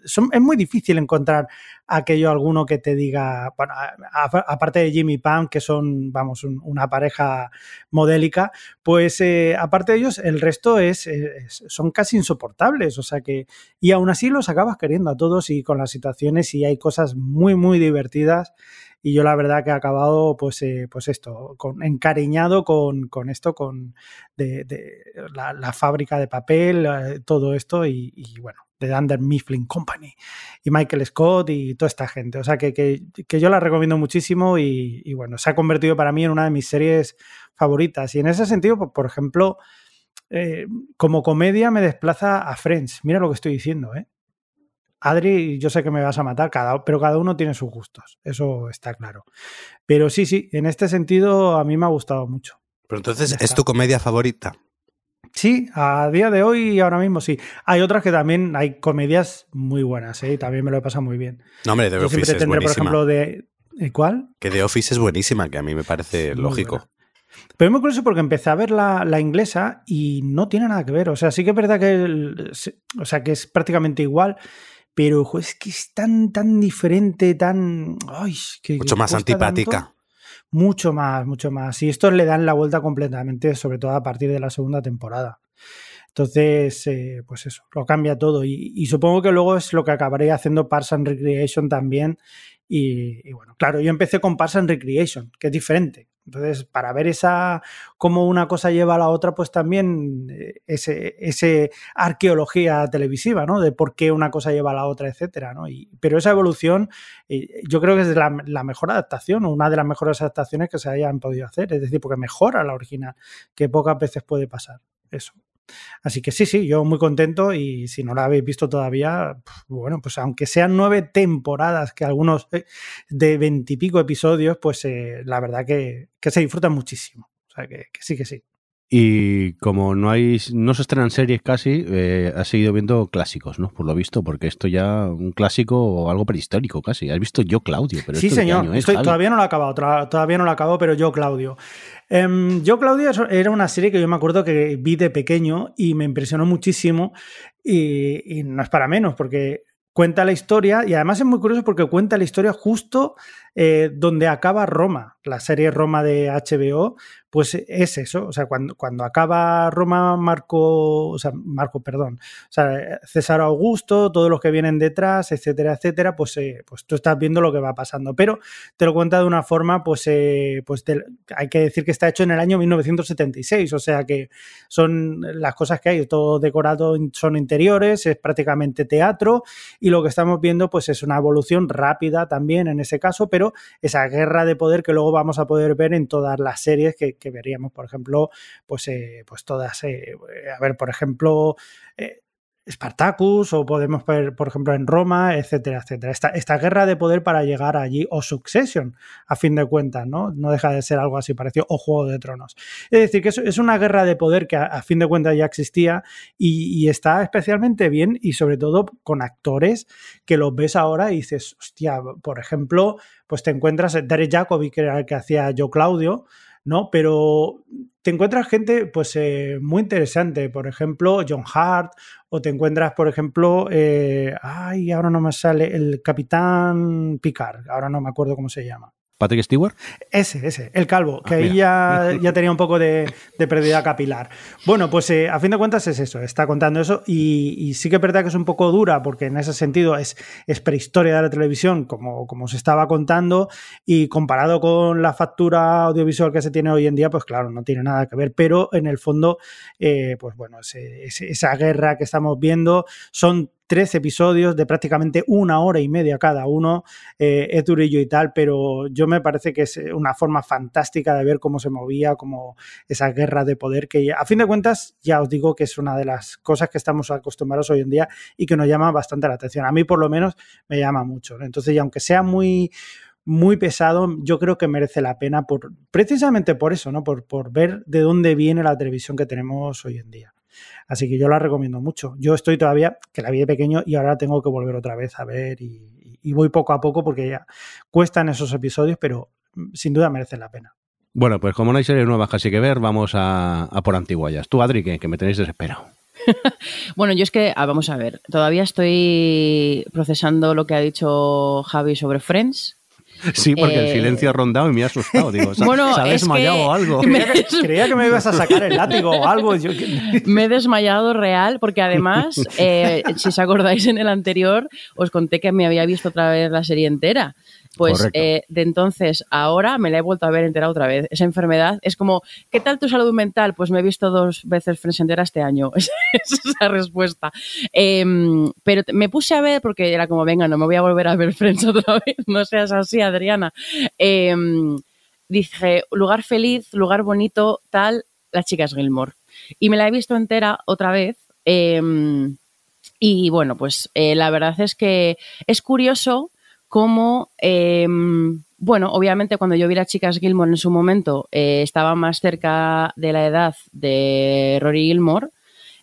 es muy difícil encontrar alguno que te diga, bueno, aparte de Jimmy y Pam, que son, vamos, una pareja modélica, pues aparte de ellos, el resto son casi insoportables, o sea que, y aún así los acabas queriendo a todos y con las situaciones, y hay cosas muy, muy divertidas. Y yo la verdad que he acabado, pues esto, encariñado con esto, de la fábrica de papel, todo esto, y bueno, de Dunder Mifflin Company, y Michael Scott y toda esta gente. O sea que yo la recomiendo muchísimo y bueno, se ha convertido para mí en una de mis series favoritas. Y en ese sentido, por ejemplo, como comedia me desplaza a Friends. Mira lo que estoy diciendo, ¿eh? Adri, yo sé que me vas a matar, pero cada uno tiene sus gustos, eso está claro. Pero sí, en este sentido a mí me ha gustado mucho. Pero entonces, ¿es tu comedia favorita? Sí, a día de hoy y ahora mismo sí. Hay otras que también, hay comedias muy buenas, ¿eh? También me lo he pasado muy bien. No, hombre, The Office es buenísima. Por ejemplo, ¿cuál? Que The Office es buenísima, que a mí me parece lógico. Buena. Pero es muy curioso porque empecé a ver la inglesa y no tiene nada que ver. O sea, sí que es verdad que, o sea, que es prácticamente igual. Pero ojo, es que es tan diferente, tan... Ay, que mucho más antipática. Tanto. Mucho más. Y estos le dan la vuelta completamente, sobre todo a partir de la segunda temporada. Entonces, pues eso, lo cambia todo. Y supongo que luego es lo que acabaré haciendo Parks and Recreation también. Y bueno, claro, yo empecé con Parks and Recreation, que es diferente. Entonces, para ver cómo una cosa lleva a la otra, pues también ese arqueología televisiva, ¿no? De por qué una cosa lleva a la otra, etcétera, ¿no? Pero esa evolución, yo creo que es la mejor adaptación, o una de las mejores adaptaciones que se hayan podido hacer. Es decir, porque mejora la original, que pocas veces puede pasar eso. Así que sí, yo muy contento, y si no la habéis visto todavía, bueno, pues aunque sean 9 temporadas, que algunos de 20 y pico episodios, pues la verdad que se disfrutan muchísimo, o sea que sí. Y como no se estrenan series casi, has seguido viendo clásicos, ¿no? Por lo visto, porque esto ya un clásico o algo prehistórico casi. ¿Has visto Yo, Claudio? Pero sí, señor. Todavía no lo he acabado, pero Yo, Claudio. Yo, Claudio era una serie que yo me acuerdo que vi de pequeño y me impresionó muchísimo y no es para menos, porque cuenta la historia, y además es muy curioso porque cuenta la historia justo donde acaba Roma, la serie Roma de HBO, pues es eso, o sea, cuando acaba Roma, César Augusto, todos los que vienen detrás, etcétera, etcétera, pues tú estás viendo lo que va pasando, pero te lo cuenta de una forma, hay que decir que está hecho en el año 1976, o sea que son las cosas que hay, todo decorado, son interiores, es prácticamente teatro, y lo que estamos viendo pues es una evolución rápida también en ese caso, pero esa guerra de poder que luego vamos a poder ver en todas las series que veríamos, por ejemplo, pues todas, a ver, por ejemplo, Spartacus, o podemos ver, por ejemplo, en Roma, etcétera, etcétera. Esta guerra de poder para llegar allí, o Succession, a fin de cuentas, ¿no? No deja de ser algo así parecido, o Juego de Tronos. Es decir, que es una guerra de poder que a fin de cuentas ya existía y está especialmente bien, y sobre todo con actores que los ves ahora y dices, hostia, por ejemplo, pues te encuentras Derek Jacobi, que era el que hacía Yo, Claudio, ¿no? Pero te encuentras gente pues muy interesante, por ejemplo, John Hart, o te encuentras, por ejemplo, ahora no me sale, el Capitán Picard, ahora no me acuerdo cómo se llama. ¿Patrick Stewart? Ese, el calvo, que ahí ya tenía un poco de pérdida capilar. Bueno, pues a fin de cuentas es eso, está contando eso y sí que es verdad que es un poco dura porque en ese sentido es prehistoria de la televisión, como se estaba contando, y comparado con la factura audiovisual que se tiene hoy en día, pues claro, no tiene nada que ver, pero en el fondo, pues bueno, esa guerra que estamos viendo son 13 episodios de prácticamente 1 hora y media cada uno, es durillo y tal, pero yo me parece que es una forma fantástica de ver cómo se movía, como esa guerra de poder que a fin de cuentas ya os digo que es una de las cosas que estamos acostumbrados hoy en día y que nos llama bastante la atención. A mí por lo menos me llama mucho. Entonces, y aunque sea muy, muy pesado, yo creo que merece la pena precisamente por eso, ¿no? Por ver de dónde viene la televisión que tenemos hoy en día. Así que yo la recomiendo mucho. Yo estoy todavía, que la vi de pequeño y ahora tengo que volver otra vez a ver y voy poco a poco porque ya cuestan esos episodios, pero sin duda merecen la pena. Bueno, pues como no hay series nuevas casi que ver, vamos a por antiguallas. Tú, Adri, que me tenéis desesperado. Bueno, yo es que, vamos a ver, todavía estoy procesando lo que ha dicho Javi sobre Friends. Sí, porque el silencio ha rondado y me ha asustado. Digo, bueno, ¿se ha desmayado o algo? Creía que me ibas a sacar el látigo o algo. Me he desmayado real porque además, si os acordáis en el anterior, os conté que me había visto otra vez la serie entera. Pues de entonces a ahora me la he vuelto a ver entera otra vez. Esa enfermedad es como, ¿qué tal tu salud mental? Pues me he visto 2 veces Friends entera este año. Esa es la respuesta. Pero me puse a ver porque era como, venga, no me voy a volver a ver Friends otra vez. No seas así, Adriana. Dije, lugar feliz, lugar bonito, tal, las chicas Gilmore. Y me la he visto entera otra vez. Y bueno, pues la verdad es que es curioso como, bueno, obviamente cuando yo vi a las chicas Gilmore en su momento estaba más cerca de la edad de Rory Gilmore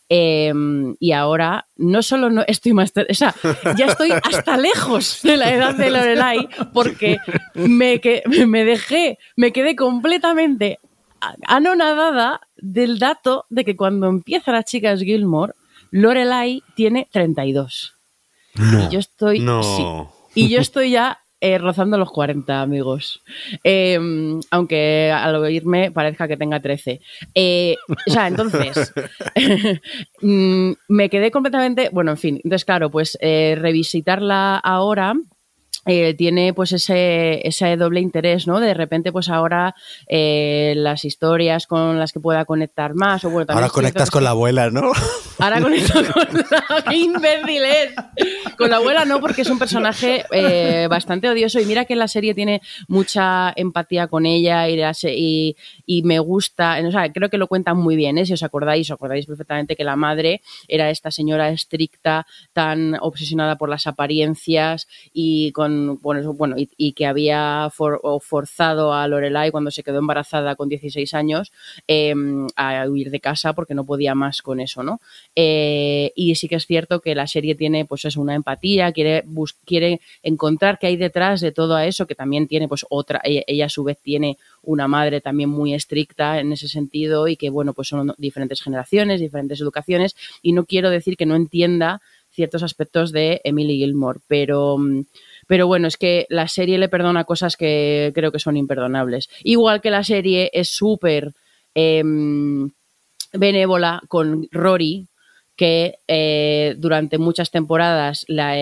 y ahora no solo no estoy más cerca, o sea, ya estoy hasta lejos de la edad de Lorelai porque me quedé completamente anonadada del dato de que cuando empieza las chicas Gilmore, Lorelai tiene 32. No, y yo estoy... No. Sí. Y yo estoy ya rozando los 40, amigos. Aunque al oírme parezca que tenga 13. O sea, entonces, me quedé completamente... Bueno, en fin. Entonces, claro, pues revisitarla ahora... tiene pues ese doble interés, ¿no? De repente pues ahora las historias con las que pueda conectar más. O bueno, ahora conectas con la abuela, ¿no? Ahora conecto con la... ¡Qué imbécil es! Con la abuela no, porque es un personaje bastante odioso y mira que la serie tiene mucha empatía con ella y me gusta, o sea, creo que lo cuentan muy bien, ¿eh? Si os acordáis perfectamente que la madre era esta señora estricta, tan obsesionada por las apariencias y con y que había forzado a Lorelai cuando se quedó embarazada con 16 años a huir de casa porque no podía más con eso, ¿no? Y sí que es cierto que la serie tiene pues es una empatía, quiere encontrar qué hay detrás de todo eso, que también tiene pues otra, ella a su vez tiene una madre también muy estricta en ese sentido y que bueno, pues son diferentes generaciones, diferentes educaciones y no quiero decir que no entienda ciertos aspectos de Emily Gilmore, pero bueno, es que la serie le perdona cosas que creo que son imperdonables. Igual que la serie es súper benévola con Rory, que durante muchas temporadas la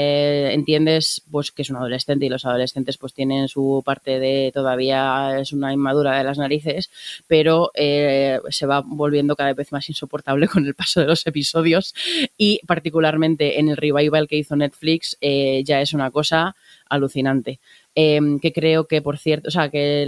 entiendes pues que es un adolescente y los adolescentes pues tienen su parte de todavía es una inmadura de las narices, pero se va volviendo cada vez más insoportable con el paso de los episodios y particularmente en el revival que hizo Netflix ya es una cosa alucinante. Que creo que, por cierto, o sea, que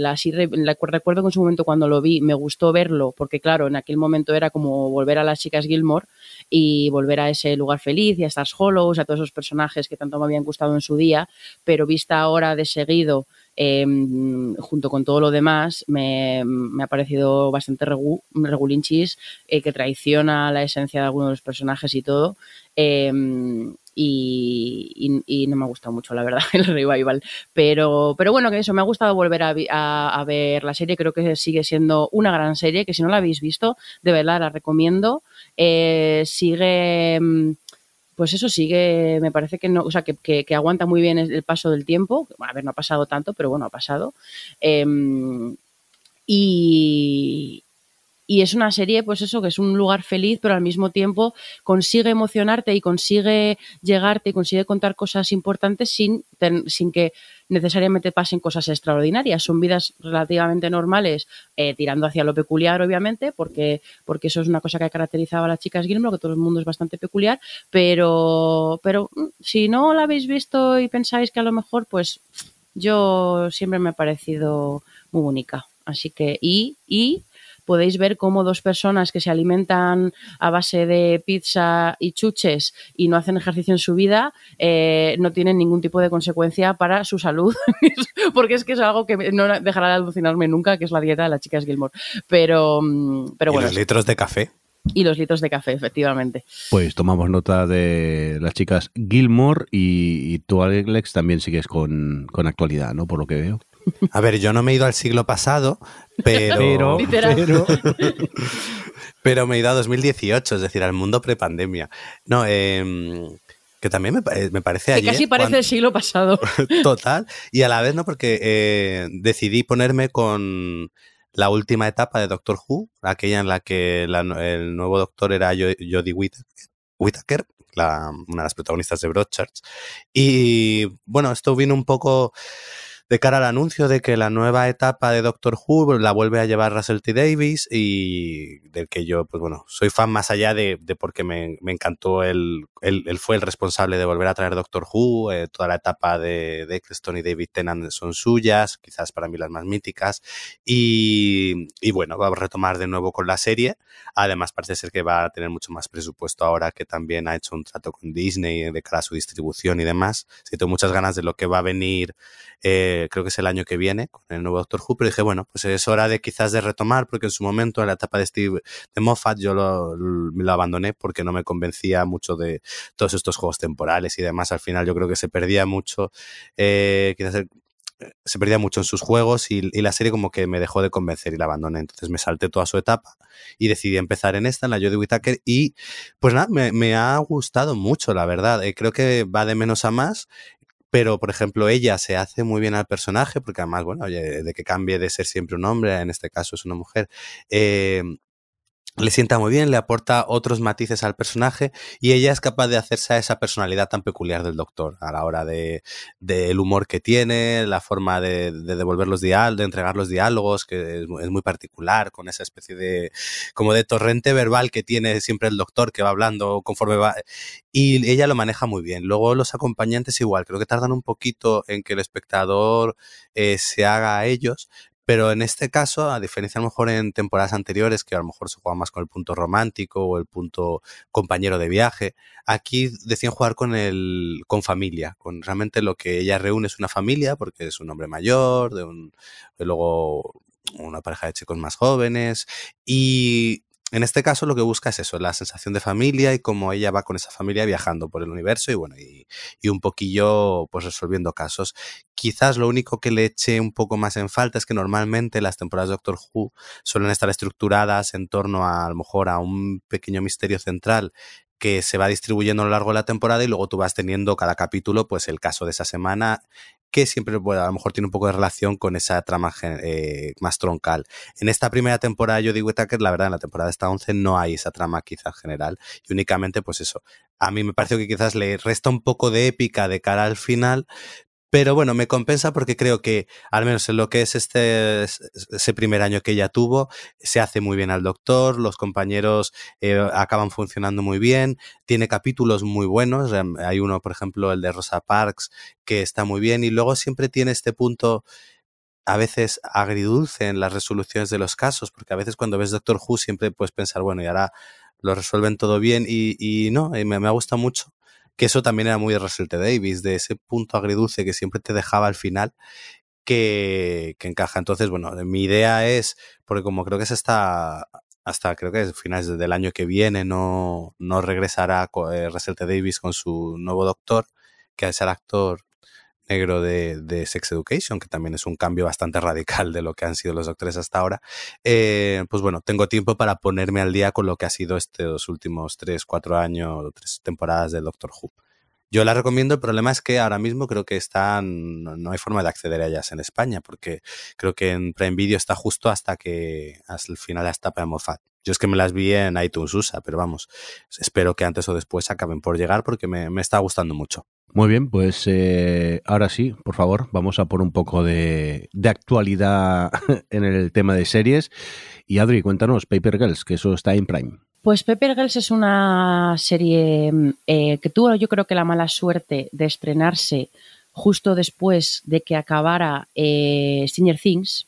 recuerdo que en su momento cuando lo vi me gustó verlo, porque claro, en aquel momento era como volver a las chicas Gilmore y volver a ese lugar feliz y a Stars Hollows, a todos esos personajes que tanto me habían gustado en su día, pero vista ahora de seguido junto con todo lo demás me ha parecido bastante regulinchis, que traiciona la esencia de algunos de los personajes y todo. Y no me ha gustado mucho, la verdad, el revival. Pero bueno, que eso, me ha gustado volver a ver la serie. Creo que sigue siendo una gran serie, que si no la habéis visto, de verdad la recomiendo. Sigue pues eso sigue, me parece que no, o sea, que aguanta muy bien el paso del tiempo. A ver, no ha pasado tanto, pero bueno, ha pasado. Y es una serie, pues eso, que es un lugar feliz, pero al mismo tiempo consigue emocionarte y consigue llegarte y consigue contar cosas importantes sin que necesariamente pasen cosas extraordinarias. Son vidas relativamente normales, tirando hacia lo peculiar, obviamente, porque eso es una cosa que caracterizaba a las chicas Gilmore, que todo el mundo es bastante peculiar, pero si no la habéis visto y pensáis que a lo mejor, pues yo siempre me ha parecido muy única. Así que, y podéis ver cómo dos personas que se alimentan a base de pizza y chuches y no hacen ejercicio en su vida, no tienen ningún tipo de consecuencia para su salud, porque es que es algo que no dejará de alucinarme nunca, que es la dieta de las chicas Gilmore. Pero bueno. ¿Y los litros de café? Y los litros de café, efectivamente. Pues tomamos nota de las chicas Gilmore y tú, Alex, también sigues con actualidad, ¿no? Por lo que veo. A ver, yo no me he ido al siglo pasado, pero me he ido a 2018, es decir, al mundo prepandemia. No, que también me parece ayer. Que casi parece el siglo pasado. Total, y a la vez no, porque decidí ponerme con la última etapa de Doctor Who, aquella en la que el nuevo doctor era Jodie Whittaker, una de las protagonistas de Broadchurch. Y bueno, esto vino un poco de cara al anuncio de que la nueva etapa de Doctor Who la vuelve a llevar Russell T. Davies, y del que yo, pues bueno, soy fan más allá de porque me encantó. Él fue el responsable de volver a traer Doctor Who. Toda la etapa de Eccleston y David Tennant son suyas, quizás para mí las más míticas. Y bueno, va a retomar de nuevo con la serie. Además, parece ser que va a tener mucho más presupuesto ahora, que también ha hecho un trato con Disney de cara a su distribución y demás. Sí, tengo muchas ganas de lo que va a venir. Creo que es el año que viene con el nuevo Doctor Who, pero dije, bueno, pues es hora de quizás de retomar, porque en su momento en la etapa de Moffat yo lo abandoné porque no me convencía mucho de todos estos juegos temporales y demás. Al final yo creo que se perdía mucho, se perdía mucho en sus juegos, y la serie como que me dejó de convencer y la abandoné. Entonces me salté toda su etapa y decidí empezar en la Jodie Whittaker, y pues nada, me ha gustado mucho, la verdad. Creo que va de menos a más. Pero, por ejemplo, ella se hace muy bien al personaje, porque además, bueno, oye, de que cambie de ser siempre un hombre, en este caso es una mujer, le sienta muy bien, le aporta otros matices al personaje, y ella es capaz de hacerse a esa personalidad tan peculiar del doctor a la hora del humor que tiene, la forma de devolver de entregar los diálogos, que es muy particular, con esa especie como de torrente verbal que tiene siempre el doctor, que va hablando conforme va. Y ella lo maneja muy bien. Luego los acompañantes igual, creo que tardan un poquito en que el espectador se haga a ellos. Pero en este caso, a diferencia a lo mejor en temporadas anteriores, que a lo mejor se jugaba más con el punto romántico o el punto compañero de viaje, aquí decían jugar con familia, con realmente lo que ella reúne es una familia, porque es un hombre mayor, luego una pareja de chicos más jóvenes, y en este caso lo que busca es eso, la sensación de familia, y cómo ella va con esa familia viajando por el universo y bueno, y un poquillo pues resolviendo casos. Quizás lo único que le eche un poco más en falta es que normalmente las temporadas de Doctor Who suelen estar estructuradas en torno a lo mejor a un pequeño misterio central que se va distribuyendo a lo largo de la temporada, y luego tú vas teniendo cada capítulo pues el caso de esa semana, que siempre bueno, a lo mejor tiene un poco de relación con esa trama más troncal. En esta primera temporada Jodie Whittaker, la verdad, en la temporada esta 11 no hay esa trama quizás general, y únicamente pues eso. A mí me pareció que quizás le resta un poco de épica de cara al final, pero bueno, me compensa porque creo que, al menos en lo que es ese primer año que ella tuvo, se hace muy bien al doctor, los compañeros acaban funcionando muy bien, tiene capítulos muy buenos, hay uno, por ejemplo, el de Rosa Parks, que está muy bien, y luego siempre tiene este punto a veces agridulce en las resoluciones de los casos, porque a veces cuando ves Doctor Who siempre puedes pensar, bueno, y ahora lo resuelven todo bien, y no, me gusta mucho. Que eso también era muy de Russell T. Davies, de ese punto agridulce que siempre te dejaba al final, que encaja. Entonces, bueno, mi idea es, porque como creo que es hasta creo que es finales del año que viene, no regresará Russell T. Davies con su nuevo doctor, que es el actor negro de Sex Education, que también es un cambio bastante radical de lo que han sido los Doctores hasta ahora, pues bueno, tengo tiempo para ponerme al día con lo que ha sido estos últimos 3-4 años, 3 temporadas de Doctor Who. Yo la recomiendo, el problema es que ahora mismo creo que están, no hay forma de acceder a ellas en España, porque creo que en Prime Video está justo hasta el final, hasta para Moffat. Yo es que me las vi en iTunes USA, pero vamos, espero que antes o después acaben por llegar porque me está gustando mucho. Muy bien, pues ahora sí, por favor, vamos a por un poco de actualidad en el tema de series. Y Adri, cuéntanos, Paper Girls, que eso está en Prime. Pues Paper Girls es una serie que tuvo, yo creo que la mala suerte de estrenarse justo después de que acabara Stranger Things,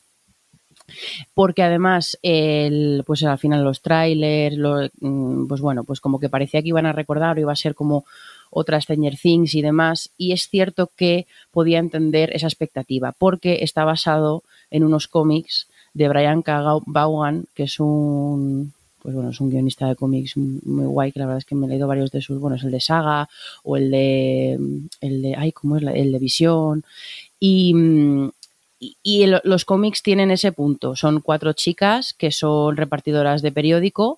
porque además, pues al final los trailers, pues bueno, pues como que parecía que iban a recordar o iba a ser como otras Stranger Things y demás, y es cierto que podía entender esa expectativa, porque está basado en unos cómics de Brian K. Vaughan, que es un... pues bueno, es un guionista de cómics muy guay, que la verdad es que me he leído varios de sus, bueno, es el de Saga o el de Visión, y los cómics tienen ese punto, son 4 chicas que son repartidoras de periódico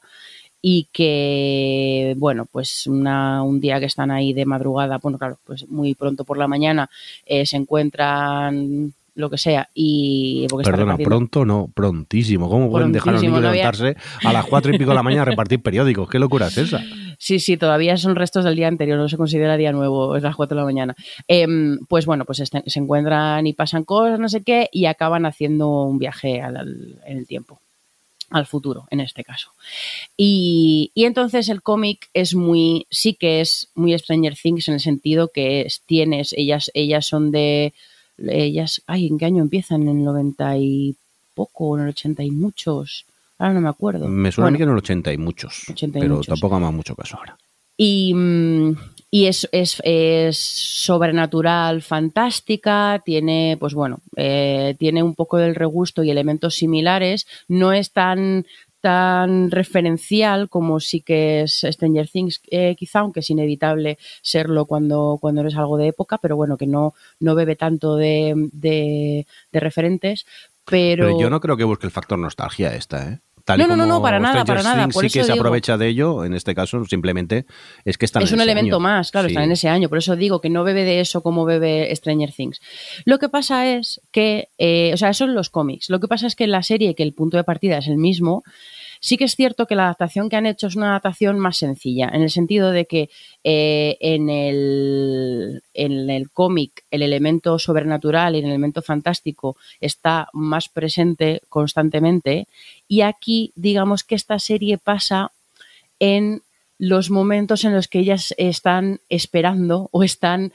y que, bueno, pues un día que están ahí de madrugada, bueno, claro, pues muy pronto por la mañana se encuentran... lo que sea, y... Perdona, pronto no, prontísimo. ¿Cómo pueden dejar a los niños levantarse a las 4:00 de la mañana a repartir periódicos? ¿Qué locura es esa? Sí, todavía son restos del día anterior, no se considera día nuevo, es las 4:00 de la mañana. Pues bueno, pues se encuentran y pasan cosas, no sé qué, y acaban haciendo un viaje en el tiempo, al futuro, en este caso. Y entonces el cómic sí que es muy Stranger Things en el sentido que ellas son de... Ellas, ¿en qué año empiezan? ¿En el 90 y poco? ¿En el 80 y muchos? Ahora no me acuerdo. Me suena que en el 80 y muchos, pero tampoco me da mucho caso ahora. Y es sobrenatural, fantástica, tiene, pues bueno, tiene un poco del regusto y elementos similares. No es tan referencial como sí que es Stranger Things, quizá, aunque es inevitable serlo cuando eres algo de época, pero bueno, que no bebe tanto de referentes, pero yo no creo que busque el factor nostalgia esta, ¿eh? No, para nada. Por sí eso que se aprovecha de ello, en este caso, simplemente es que están en ese año. Es un elemento más, claro, sí. Están en ese año. Por eso digo que no bebe de eso como bebe Stranger Things. Lo que pasa es que, eso en los cómics. Lo que pasa es que en la serie, que el punto de partida es el mismo, sí que es cierto que la adaptación que han hecho es una adaptación más sencilla, en el sentido de que en el cómic el elemento sobrenatural y el elemento fantástico está más presente constantemente, y aquí digamos que esta serie pasa en los momentos en los que ellas están esperando o están...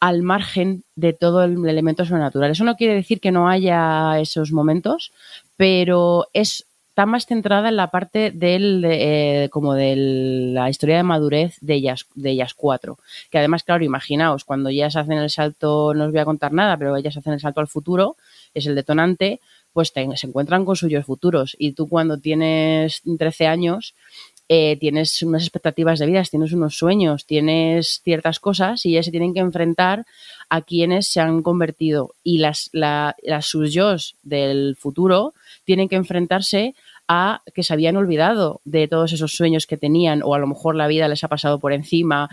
al margen de todo el elemento sobrenatural. Eso no quiere decir que no haya esos momentos, pero está más centrada en la parte de la historia de madurez de ellas 4. Que además, claro, imaginaos, cuando ellas hacen el salto, no os voy a contar nada, pero ellas hacen el salto al futuro, es el detonante, pues se encuentran con suyos futuros. Y tú cuando tienes 13 años... tienes unas expectativas de vida, tienes unos sueños, tienes ciertas cosas y ya se tienen que enfrentar a quienes se han convertido, y las sus yos del futuro tienen que enfrentarse a que se habían olvidado de todos esos sueños que tenían, o a lo mejor la vida les ha pasado por encima,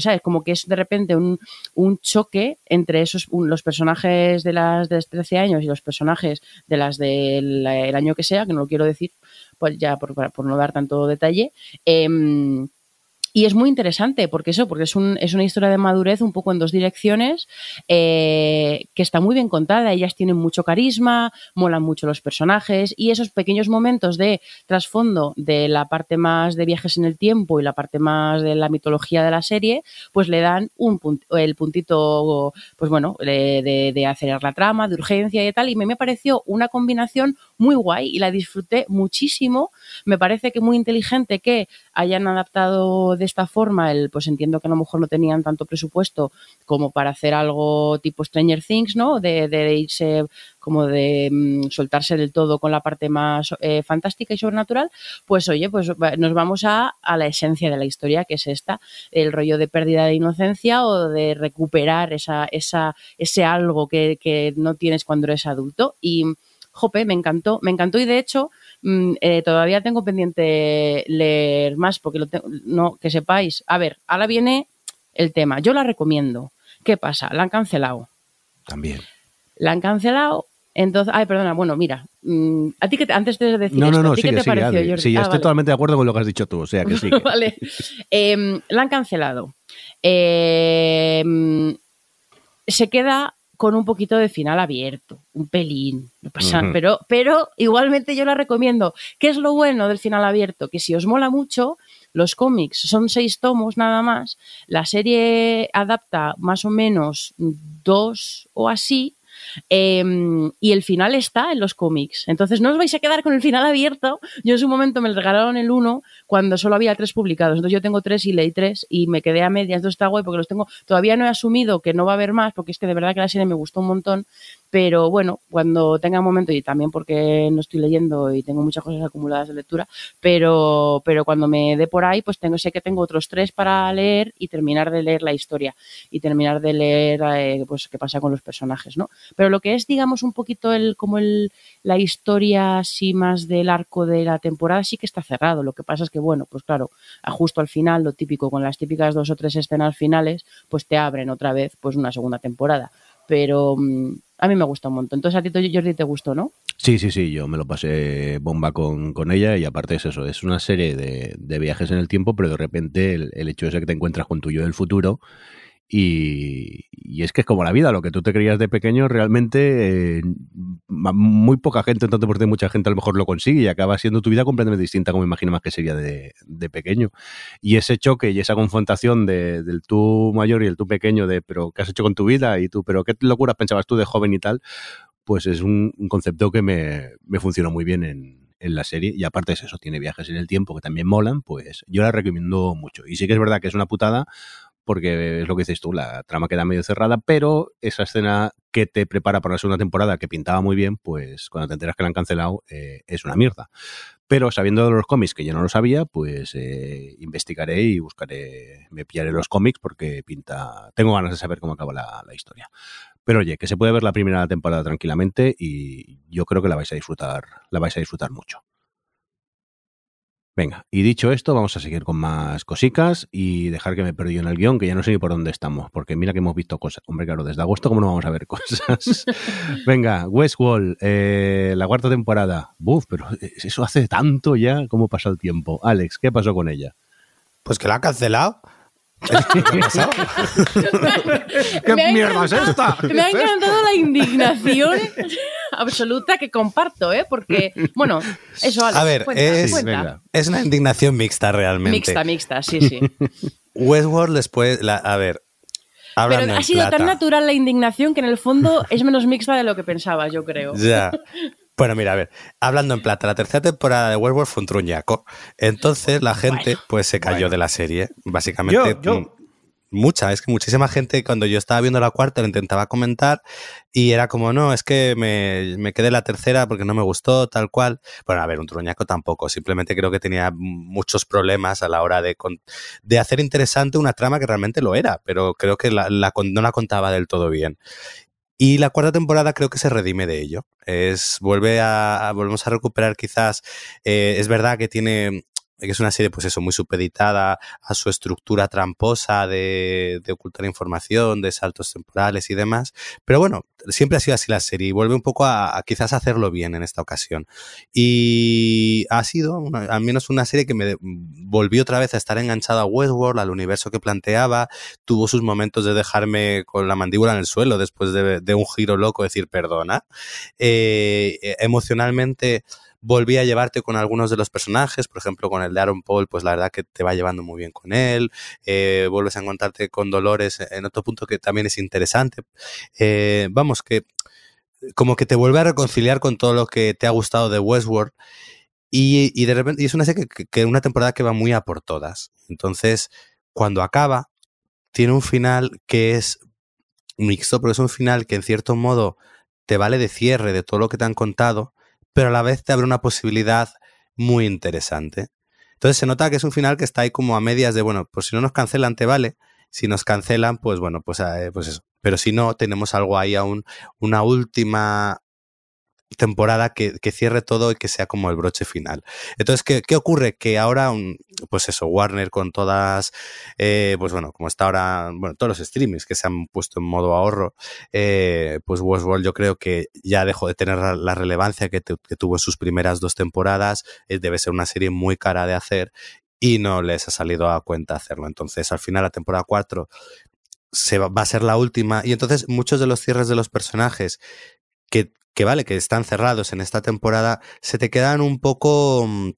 ¿sabes? Como que es de repente un choque entre los personajes de las de 13 años y los personajes de las del año que sea, que no lo quiero decir, pues ya por no dar tanto detalle, y es muy interesante porque es una historia de madurez un poco en dos direcciones, que está muy bien contada. Ellas tienen mucho carisma, molan mucho los personajes, y esos pequeños momentos de trasfondo de la parte más de viajes en el tiempo y la parte más de la mitología de la serie, pues le dan el puntito, pues bueno, de acelerar la trama, de urgencia y tal, y me pareció una combinación muy guay y la disfruté muchísimo. Me parece que muy inteligente que hayan adaptado de esta forma el, pues entiendo que a lo mejor no tenían tanto presupuesto como para hacer algo tipo Stranger Things, ¿no? De irse como de soltarse del todo con la parte más fantástica y sobrenatural, pues oye, pues nos vamos a la esencia de la historia, que es esta, el rollo de pérdida de inocencia o de recuperar ese algo que no tienes cuando eres adulto. Y jope, me encantó y de hecho todavía tengo pendiente leer más porque no, que sepáis. A ver, ahora viene el tema. Yo la recomiendo. ¿Qué pasa? La han cancelado. También. La han cancelado. Entonces, bueno, mira, a ti que antes de decir ¿qué te pareció, Jordi? Sí, estoy totalmente de acuerdo con lo que has dicho tú, o sea que sí. Vale. La han cancelado. Se queda con un poquito de final abierto, un pelín, no pasa, pero igualmente yo la recomiendo. ¿Qué es lo bueno del final abierto? Que si os mola mucho, los cómics son 6 tomos nada más, la serie adapta más o menos 2 o así, y el final está en los cómics. Entonces no os vais a quedar con el final abierto. Yo en su momento me regalaron el 1 cuando solo había 3 publicados, entonces yo tengo 3 y leí 3 y me quedé a medias. Esto está guay porque los tengo, todavía no he asumido que no va a haber más porque es que de verdad que la serie me gustó un montón, pero bueno, cuando tenga un momento y también porque no estoy leyendo y tengo muchas cosas acumuladas de lectura, pero cuando me dé por ahí, pues sé que tengo otros 3 para leer y terminar de leer la historia y terminar de leer pues qué pasa con los personajes, ¿no? Pero lo que es, digamos, un poquito la historia así más del arco de la temporada sí que está cerrado. Lo que pasa es que, bueno, pues claro, justo al final, lo típico, con las típicas 2 o 3 escenas finales, pues te abren otra vez pues una segunda temporada. Pero a mí me gusta un montón. Entonces a ti, Jordi, te gustó, ¿no? Sí, yo me lo pasé bomba con ella y aparte es eso, es una serie de viajes en el tiempo, pero de repente el hecho es que te encuentras con tu yo del futuro. Y es que es como la vida, lo que tú te creías de pequeño realmente muy poca gente, en tanto por ciento mucha gente a lo mejor lo consigue y acaba siendo tu vida completamente distinta como imaginabas que sería de pequeño. Y ese choque y esa confrontación del tú mayor y el tú pequeño de pero qué has hecho con tu vida y tú pero qué locuras pensabas tú de joven y tal, pues es un concepto que me funcionó muy bien en la serie. Y aparte es eso, tiene viajes en el tiempo que también molan, pues yo la recomiendo mucho. Y sí que es verdad que es una putada porque es lo que dices tú, la trama queda medio cerrada, pero esa escena que te prepara para la segunda temporada, que pintaba muy bien, pues cuando te enteras que la han cancelado, es una mierda. Pero sabiendo de los cómics, que yo no lo sabía, pues investigaré y buscaré, me pillaré los cómics porque pinta... Tengo ganas de saber cómo acaba la historia. Pero oye, que se puede ver la primera temporada tranquilamente y yo creo que la vais a disfrutar mucho. Venga, y dicho esto, vamos a seguir con más cositas y dejar que me perdí en el guión, que ya no sé ni por dónde estamos, porque mira que hemos visto cosas. Hombre, claro, desde agosto, ¿cómo no vamos a ver cosas? Venga, Westworld, la 4ª temporada. Buf, pero eso hace tanto ya, ¿cómo pasa el tiempo? Alex, ¿qué pasó con ella? Pues que la ha cancelado. ¿Qué pasó? ¿Qué mierda es esta? Me ha encantado la indignación absoluta que comparto, porque, bueno, eso, Alex, a ver, cuenta. Es una indignación mixta realmente. Mixta, sí. Westworld después, a ver, háblame. Pero ha sido tan natural la indignación que en el fondo es menos mixta de lo que pensabas, yo creo. Ya. Bueno, mira, a ver, hablando en plata, la 3ª temporada de Westworld fue un truñaco. Entonces la gente pues se cayó de la serie, básicamente. Muchísima gente cuando yo estaba viendo la 4ª lo intentaba comentar y era como, no, es que me quedé la 3ª porque no me gustó, tal cual. Bueno, a ver, un truñaco tampoco, simplemente creo que tenía muchos problemas a la hora de hacer interesante una trama que realmente lo era, pero creo que no la contaba del todo bien. Y la 4ª temporada creo que se redime de ello. Volvemos a recuperar quizás, es verdad que es una serie pues eso, muy supeditada a su estructura tramposa de ocultar información, de saltos temporales y demás, pero bueno, siempre ha sido así la serie y vuelve un poco a quizás hacerlo bien en esta ocasión. Y ha sido al menos una serie que me volvió otra vez a estar enganchada a Westworld, al universo que planteaba. Tuvo sus momentos de dejarme con la mandíbula en el suelo después de un giro loco, decir perdona. Emocionalmente volví a llevarte con algunos de los personajes, por ejemplo con el de Aaron Paul, pues la verdad que te va llevando muy bien con él. Vuelves a encontrarte con Dolores en otro punto que también es interesante. Vamos, que como que te vuelve a reconciliar con todo lo que te ha gustado de Westworld. Y de repente, y es una serie que una temporada que va muy a por todas. Entonces, cuando acaba, tiene un final que es mixto, pero es un final que en cierto modo te vale de cierre de todo lo que te han contado, pero a la vez te abre una posibilidad muy interesante. Entonces se nota que es un final que está ahí como a medias de, bueno, pues si no nos cancelan te vale, si nos cancelan, pues bueno, pues eso. Pero si no, tenemos algo ahí aún, una última temporada que cierre todo y que sea como el broche final. Entonces, ¿qué ocurre? Que ahora, pues eso, Warner con todas, pues bueno, como está ahora, bueno, todos los streamings que se han puesto en modo ahorro, pues Westworld yo creo que ya dejó de tener la relevancia que tuvo en sus primeras dos temporadas. Debe ser una serie muy cara de hacer y no les ha salido a cuenta hacerlo. Entonces, al final, la temporada 4 va a ser la última y entonces muchos de los cierres de los personajes que vale, que están cerrados en esta temporada, se te quedan un poco, vamos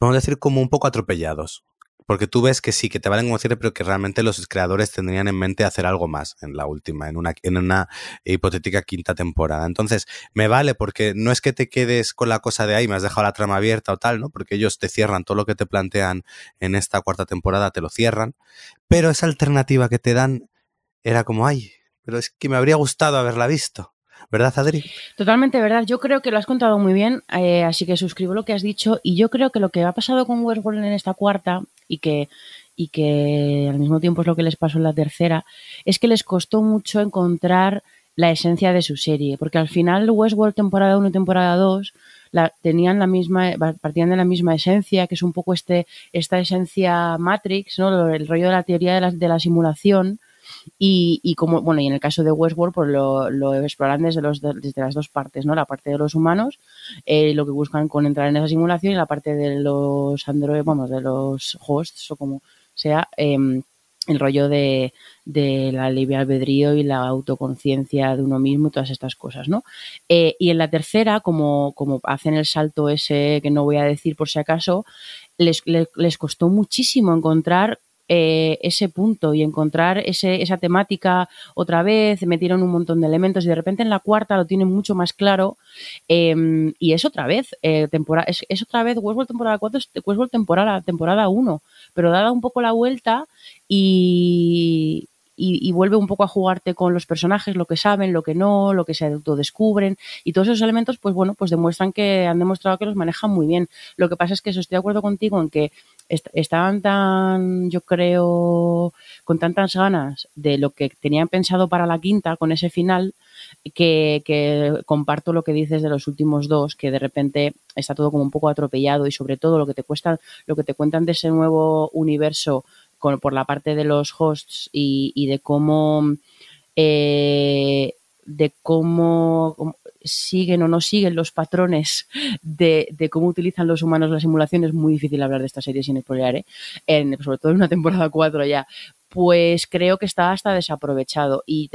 a decir, como un poco atropellados. Porque tú ves que sí, que te valen como cierre, pero que realmente los creadores tendrían en mente hacer algo más en la última, en una hipotética quinta temporada. Entonces, me vale porque no es que te quedes con la cosa de ahí, me has dejado la trama abierta o tal, ¿no? Porque ellos te cierran todo lo que te plantean en esta cuarta temporada, te lo cierran. Pero esa alternativa que te dan era como, ay, pero es que me habría gustado haberla visto. ¿Verdad, Adri? Totalmente verdad. Yo creo que lo has contado muy bien, así que suscribo lo que has dicho. Y yo creo que lo que ha pasado con Westworld en esta cuarta y que al mismo tiempo es lo que les pasó en la tercera, es que les costó mucho encontrar la esencia de su serie. Porque al final Westworld temporada 1 y temporada 2 partían de la misma esencia, que es un poco esta esencia Matrix, ¿no? El rollo de la teoría de la simulación. Y como bueno, y en el caso de Westworld, pues lo exploran desde las dos partes, ¿no? La parte de los humanos, lo que buscan con entrar en esa simulación, y la parte de los androides, vamos, de los hosts o como sea, el rollo de la libre albedrío y la autoconciencia de uno mismo y todas estas cosas, ¿no? Y en la tercera, como hacen el salto ese que no voy a decir por si acaso, les costó muchísimo encontrar ese punto y encontrar esa temática otra vez. Metieron un montón de elementos y de repente en la cuarta lo tienen mucho más claro, y es otra vez Westworld temporada 4, Westworld temporada 1, pero dada un poco la vuelta y vuelve un poco a jugarte con los personajes, lo que saben, lo que no, lo que se autodescubren, y todos esos elementos, pues bueno, pues han demostrado que los manejan muy bien. Lo que pasa es que eso, estoy de acuerdo contigo en que estaban tan, yo creo, con tantas ganas de lo que tenían pensado para la quinta, con ese final, que comparto lo que dices de los últimos dos, que de repente está todo como un poco atropellado, y sobre todo lo que te cuentan de ese nuevo universo por la parte de los hosts y de cómo siguen o no siguen los patrones de cómo utilizan los humanos la simulación. Es muy difícil hablar de esta serie sin spoilear, sobre todo en una temporada 4 ya. Pues creo que está hasta desaprovechado y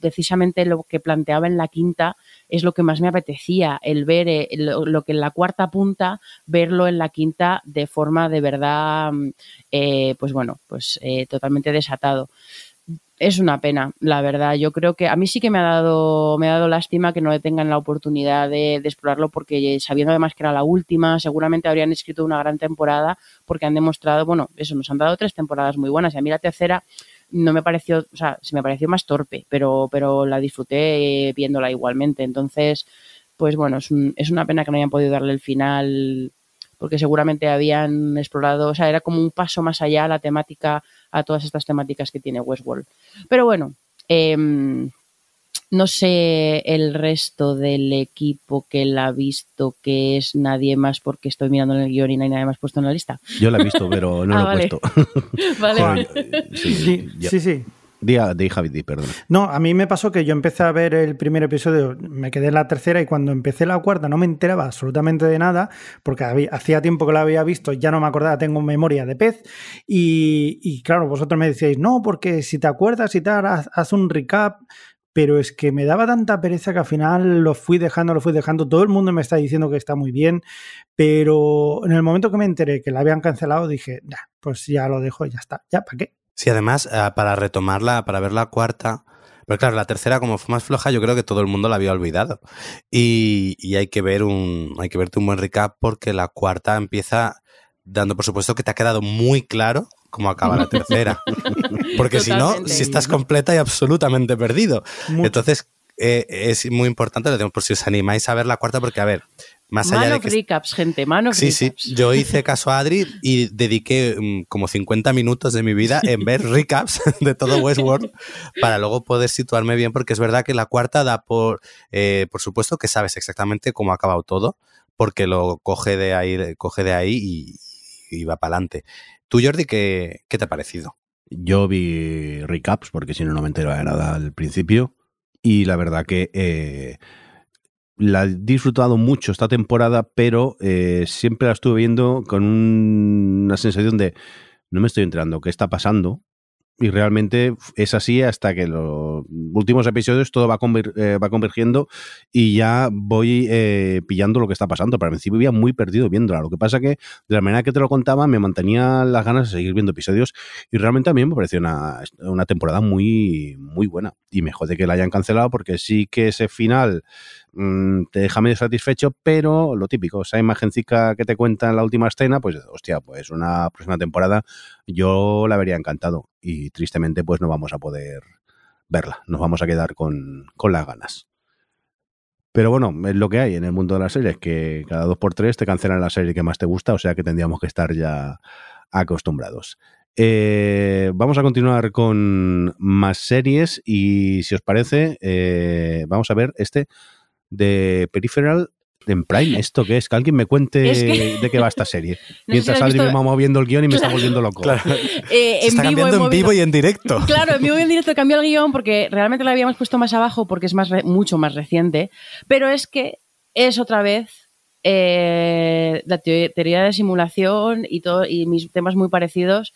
precisamente lo que planteaba en la quinta es lo que más me apetecía, el ver lo que en la cuarta punta, verlo en la quinta de forma de verdad, totalmente desatado. Es una pena, la verdad. Yo creo que a mí sí que me ha dado lástima que no tengan la oportunidad de explorarlo, porque sabiendo además que era la última, seguramente habrían escrito una gran temporada, porque han demostrado, bueno, eso, nos han dado 3 temporadas muy buenas, y a mí la tercera no me pareció, o sea, sí me pareció más torpe, pero la disfruté viéndola igualmente. Entonces, pues bueno, es una pena que no hayan podido darle el final, porque seguramente habían explorado, o sea, era como un paso más allá la temática, a todas estas temáticas que tiene Westworld. Pero bueno, no sé el resto del equipo que la ha visto, que es nadie más, porque estoy mirando en el guión y no hay nadie más puesto en la lista. Yo la he visto, pero no lo he puesto. Vale. Sí. Di Javi, perdón. No, a mí me pasó que yo empecé a ver el primer episodio, me quedé en la tercera, y cuando empecé la cuarta no me enteraba absolutamente de nada, porque hacía tiempo que la había visto, ya no me acordaba, tengo memoria de pez, y claro, vosotros me decíais, no, porque si te acuerdas y tal, haz un recap, pero es que me daba tanta pereza que al final lo fui dejando, todo el mundo me está diciendo que está muy bien, pero en el momento que me enteré que la habían cancelado dije, nah, pues ya lo dejo, ya está, ya, ¿para qué? Sí, además, para verla cuarta, Pero claro, la tercera, como fue más floja, yo creo que todo el mundo la había olvidado. Y hay que ver hay que verte un buen recap, porque la cuarta empieza dando por supuesto que te ha quedado muy claro cómo acaba la tercera. Porque si estás completa y absolutamente perdido. Mucho. Entonces, es muy importante, lo tenemos por si os animáis a ver la cuarta, porque a ver, más allá de que... recaps, gente, recaps. Sí, yo hice caso a Adri y dediqué como 50 minutos de mi vida en ver recaps de todo Westworld para luego poder situarme bien, porque es verdad que la cuarta da por supuesto que sabes exactamente cómo ha acabado todo, porque lo coge de ahí y va para adelante. Tú, Jordi, ¿qué te ha parecido? Yo vi recaps porque si no, no me enteraba de nada al principio. Y la verdad que la he disfrutado mucho esta temporada, pero siempre la estuve viendo con una sensación de no me estoy enterando, ¿qué está pasando? Y realmente es así hasta que los últimos episodios todo va convergiendo y ya voy pillando lo que está pasando. Pero al principio iba muy perdido viéndola. Lo que pasa que de la manera que te lo contaba me mantenía las ganas de seguir viendo episodios y realmente a mí me pareció una temporada muy, muy buena. Y me jode que la hayan cancelado, porque sí que ese final te deja medio satisfecho, pero lo típico, esa imagencica que te cuenta en la última escena, pues hostia, pues una próxima temporada yo la vería encantado. Y tristemente pues no vamos a poder verla, nos vamos a quedar con las ganas. Pero bueno, es lo que hay en el mundo de las series, que cada 2x3 te cancelan la serie que más te gusta, o sea que tendríamos que estar ya acostumbrados. Vamos a continuar con más series y si os parece vamos a ver The Peripheral en Prime. ¿Esto qué es? Que alguien me cuente de qué va esta serie. No, mientras Adri me va moviendo el guión y me está volviendo loco. Claro. Se está cambiando en vivo y en directo. Claro, en vivo y en directo cambió el guión porque realmente lo habíamos puesto más abajo porque es mucho más reciente. Pero es que es otra vez la teoría de simulación y todo, y mis temas muy parecidos,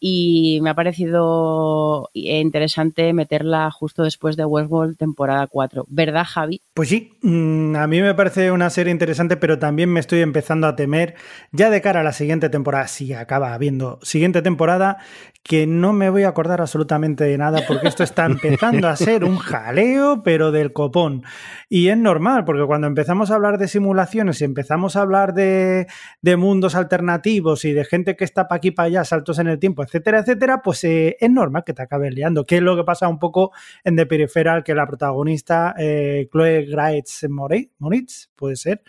y me ha parecido interesante meterla justo después de Westworld temporada 4, ¿verdad, Javi? Pues sí, a mí me parece una serie interesante, pero también me estoy empezando a temer ya de cara a la siguiente temporada, si acaba habiendo siguiente temporada, que no me voy a acordar absolutamente de nada, porque esto está empezando a ser un jaleo pero del copón, y es normal porque cuando empezamos a hablar de simulaciones y empezamos a hablar de mundos alternativos y de gente que está para aquí, para allá, saltos en el tiempo, etcétera, etcétera, pues es normal que te acabes liando, que es lo que pasa un poco en The Peripheral, que la protagonista Chloe Grace Moritz, puede ser,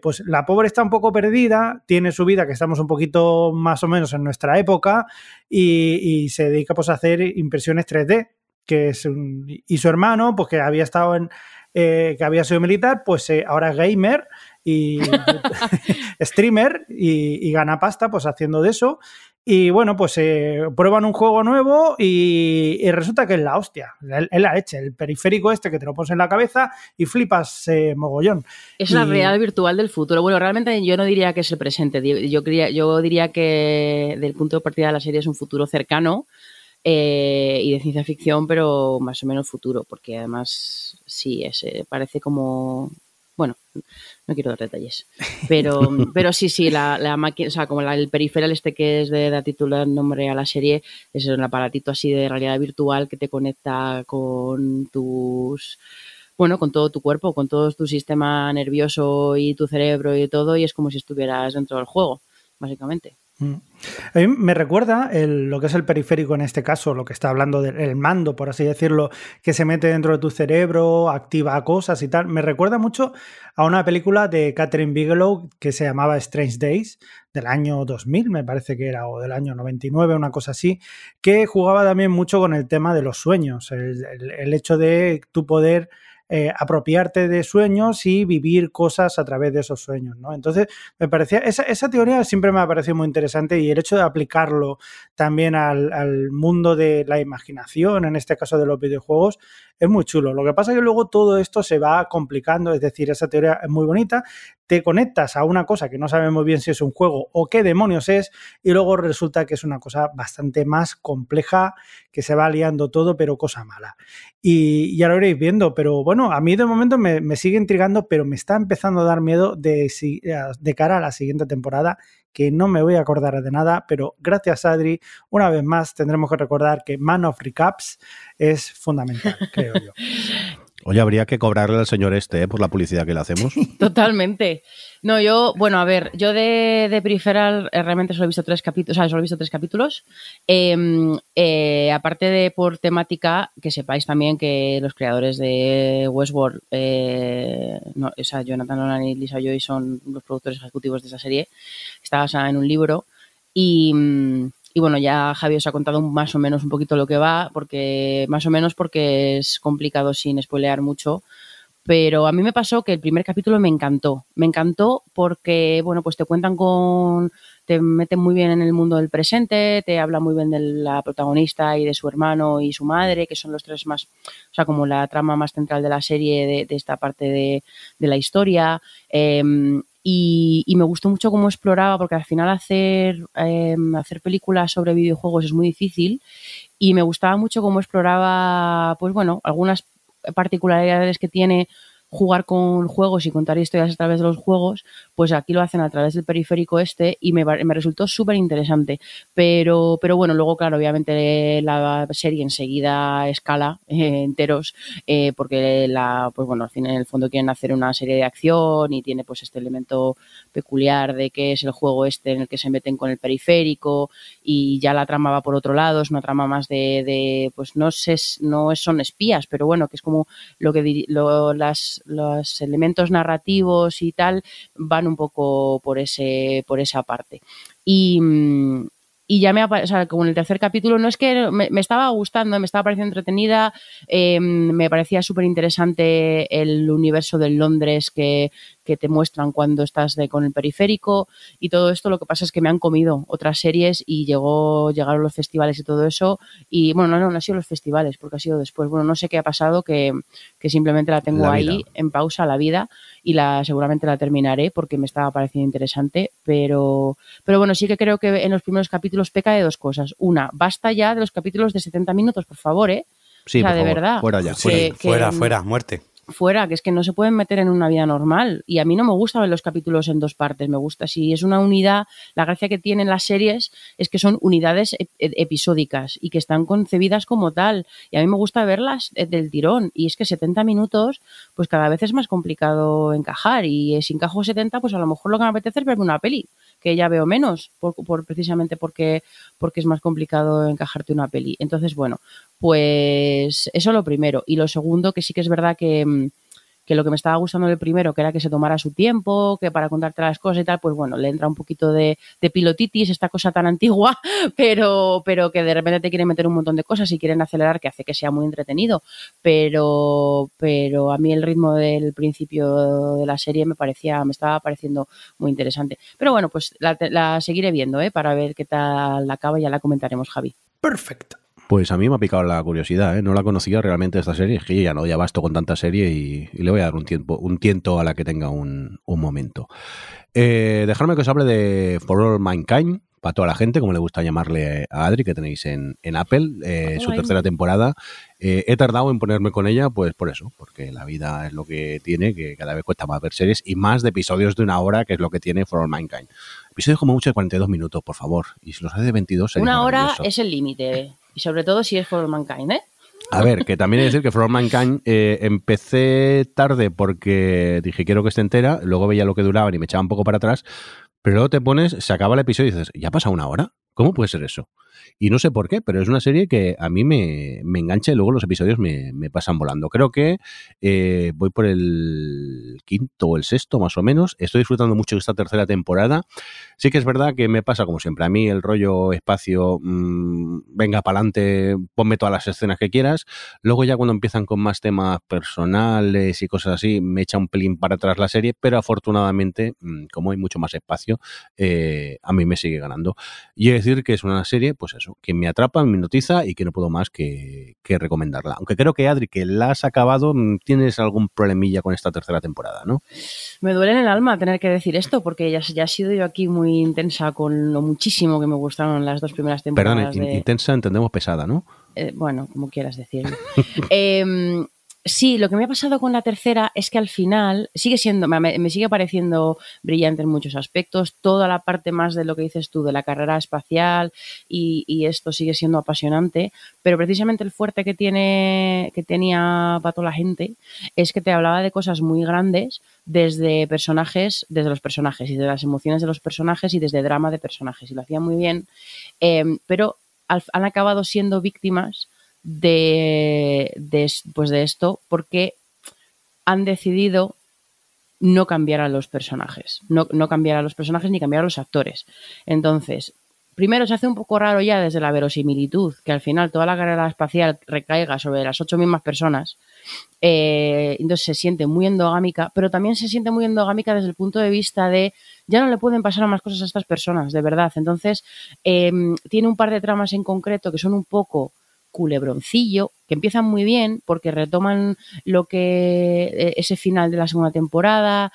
pues la pobre está un poco perdida, tiene su vida, que estamos un poquito más o menos en nuestra época, y se dedica pues a hacer impresiones 3D, que es y su hermano, pues que había estado que había sido militar, pues ahora es gamer y streamer y gana pasta pues haciendo de eso. Y bueno, pues prueban un juego nuevo y resulta que es la hostia, es la leche, el periférico este que te lo pones en la cabeza y flipas mogollón. Es la realidad virtual del futuro. Bueno, realmente yo no diría que es el presente, yo diría que del punto de partida de la serie es un futuro cercano y de ciencia ficción, pero más o menos futuro, porque además sí, parece como... Bueno, no quiero dar detalles, pero sí, la máquina, o sea, como el Peripheral este que es de la titular nombre a la serie, es un aparatito así de realidad virtual que te conecta con con todo tu cuerpo, con todo tu sistema nervioso y tu cerebro y todo, y es como si estuvieras dentro del juego, básicamente. A mí me recuerda lo que es el periférico en este caso, lo que está hablando del mando, por así decirlo, que se mete dentro de tu cerebro, activa cosas y tal. Me recuerda mucho a una película de Catherine Bigelow que se llamaba Strange Days, del año 2000, me parece que era, o del año 99, una cosa así, que jugaba también mucho con el tema de los sueños, el hecho de tu poder... apropiarte de sueños y vivir cosas a través de esos sueños, ¿no? Entonces, me parecía, esa teoría siempre me ha parecido muy interesante, y el hecho de aplicarlo también al mundo de la imaginación, en este caso de los videojuegos, es muy chulo. Lo que pasa es que luego todo esto se va complicando, es decir, esa teoría es muy bonita, te conectas a una cosa que no sabemos bien si es un juego o qué demonios es, y luego resulta que es una cosa bastante más compleja, que se va liando todo, pero cosa mala. Y ya lo iréis viendo, pero bueno, a mí de momento me sigue intrigando, pero me está empezando a dar miedo de cara a la siguiente temporada, que no me voy a acordar de nada, pero gracias Adri, una vez más tendremos que recordar que Man of Recaps es fundamental, creo yo. Oye, habría que cobrarle al señor este, ¿eh?, por la publicidad que le hacemos. Totalmente. No, yo, bueno, a ver, yo de Peripheral realmente solo he visto tres capítulos, o sea, solo he visto tres capítulos. Aparte de por temática, que sepáis también que los creadores de Westworld, no, o sea, Jonathan Nolan y Lisa Joy son los productores ejecutivos de esa serie. Está basada en un libro y bueno, ya Javi os ha contado más o menos un poquito lo que va, porque más o menos porque es complicado sin spoilear mucho, pero a mí me pasó que el primer capítulo me encantó porque, bueno, pues te cuentan con, te meten muy bien en el mundo del presente, te hablan muy bien de la protagonista y de su hermano y su madre, que son los tres más, o sea, como la trama más central de la serie de esta parte de la historia, y me gustó mucho cómo exploraba, porque al final hacer películas sobre videojuegos es muy difícil, y me gustaba mucho cómo exploraba, pues bueno, algunas particularidades que tiene jugar con juegos y contar historias a través de los juegos, pues aquí lo hacen a través del periférico este, y me resultó súper interesante, pero bueno, luego claro, obviamente la serie enseguida escala enteros, porque pues bueno, al fin en el fondo quieren hacer una serie de acción y tiene pues este elemento peculiar de que es el juego este en el que se meten con el periférico, y ya la trama va por otro lado, es una trama más de pues no son espías, pero bueno, que es como los elementos narrativos y tal van un poco por esa parte. Y ya o sea, como en el tercer capítulo, no es que me estaba gustando, me estaba pareciendo entretenida, me parecía súper interesante el universo del Londres que te muestran cuando estás con el periférico y todo esto. Lo que pasa es que me han comido otras series y llegaron los festivales y todo eso, y bueno, no han sido los festivales porque ha sido después, bueno, no sé qué ha pasado que simplemente la tengo ahí en pausa, la vida, y seguramente la terminaré porque me estaba pareciendo interesante, pero bueno, sí que creo que en los primeros capítulos peca de dos cosas. Una, basta ya de los capítulos de 70 minutos, por favor, ¿eh? Sí, o sea, por de favor, verdad. Fuera ya, fuera, muerte. Fuera, que es que no se pueden meter en una vida normal, y a mí no me gusta ver los capítulos en dos partes, me gusta, si es una unidad. La gracia que tienen las series es que son unidades episódicas y que están concebidas como tal, y a mí me gusta verlas del tirón, y es que 70 minutos pues cada vez es más complicado encajar, y si encajo 70 pues a lo mejor lo que me apetece es verme una peli, que ya veo menos, precisamente porque es más complicado encajarte una peli. Entonces, bueno, pues eso lo primero. Y lo segundo, que sí que es verdad que lo que me estaba gustando del primero, que era que se tomara su tiempo, que para contarte las cosas y tal, pues bueno, le entra un poquito de pilotitis, esta cosa tan antigua, pero que de repente te quieren meter un montón de cosas y quieren acelerar, que hace que sea muy entretenido. Pero a mí el ritmo del principio de la serie me estaba pareciendo muy interesante. Pero bueno, pues la seguiré viendo, para ver qué tal acaba, ya la comentaremos, Javi. Perfecto. Pues a mí me ha picado la curiosidad, ¿eh? No la conocía realmente esta serie, es que ya basto con tanta serie y le voy a dar un tiento a la que tenga un momento. Dejadme que os hable de For All Mankind, para toda la gente, como le gusta llamarle a Adri, que tenéis en Apple, su tercera temporada. He tardado en ponerme con ella, pues por eso, porque la vida es lo que tiene, que cada vez cuesta más ver series y más de episodios de una hora, que es lo que tiene For All Mankind. Episodios como mucho de 42 minutos, por favor, y si los hace de 22 sería maravilloso. Una hora es el límite. Y sobre todo si es For All Mankind, ¿eh? A ver, que también he de decir que For All Mankind empecé tarde porque dije quiero que esté entera, luego veía lo que duraban y me echaba un poco para atrás, pero luego te pones, se acaba el episodio y dices, ¿ya ha pasado una hora? ¿Cómo puede ser eso? Y no sé por qué, pero es una serie que a mí me engancha y luego los episodios me pasan volando. Creo que voy por el quinto o el sexto, más o menos. Estoy disfrutando mucho de esta tercera temporada. Sí que es verdad que me pasa, como siempre, a mí el rollo espacio, venga para adelante, ponme todas las escenas que quieras. Luego ya cuando empiezan con más temas personales y cosas así, me echa un pelín para atrás la serie, pero afortunadamente, como hay mucho más espacio, a mí me sigue ganando. Y es decir que es una serie, pues eso, que me atrapa, me hipnotiza y que no puedo más que recomendarla. Aunque creo que, Adri, que la has acabado, tienes algún problemilla con esta tercera temporada, ¿no? Me duele en el alma tener que decir esto, porque ya he sido yo aquí muy intensa con lo muchísimo que me gustaron las dos primeras temporadas. Perdón, intensa entendemos pesada, ¿no? Bueno, como quieras decirlo. Sí, lo que me ha pasado con la tercera es que al final sigue siendo, me sigue pareciendo brillante en muchos aspectos, toda la parte más de lo que dices tú, de la carrera espacial y esto sigue siendo apasionante, pero precisamente el fuerte que tenía Pato la gente es que te hablaba de cosas muy grandes desde los personajes y de las emociones de los personajes y desde drama de personajes, y lo hacía muy bien, pero han acabado siendo víctimas de esto porque han decidido no cambiar a los personajes, no cambiar a los personajes ni cambiar a los actores. Entonces, primero se hace un poco raro ya desde la verosimilitud, que al final toda la carrera espacial recaiga sobre las 8 mismas personas, entonces se siente muy endogámica, pero también se siente muy endogámica desde el punto de vista de ya no le pueden pasar más cosas a estas personas, de verdad. Entonces, tiene un par de tramas en concreto que son un poco culebroncillo, que empiezan muy bien porque retoman lo que ese final de la segunda temporada,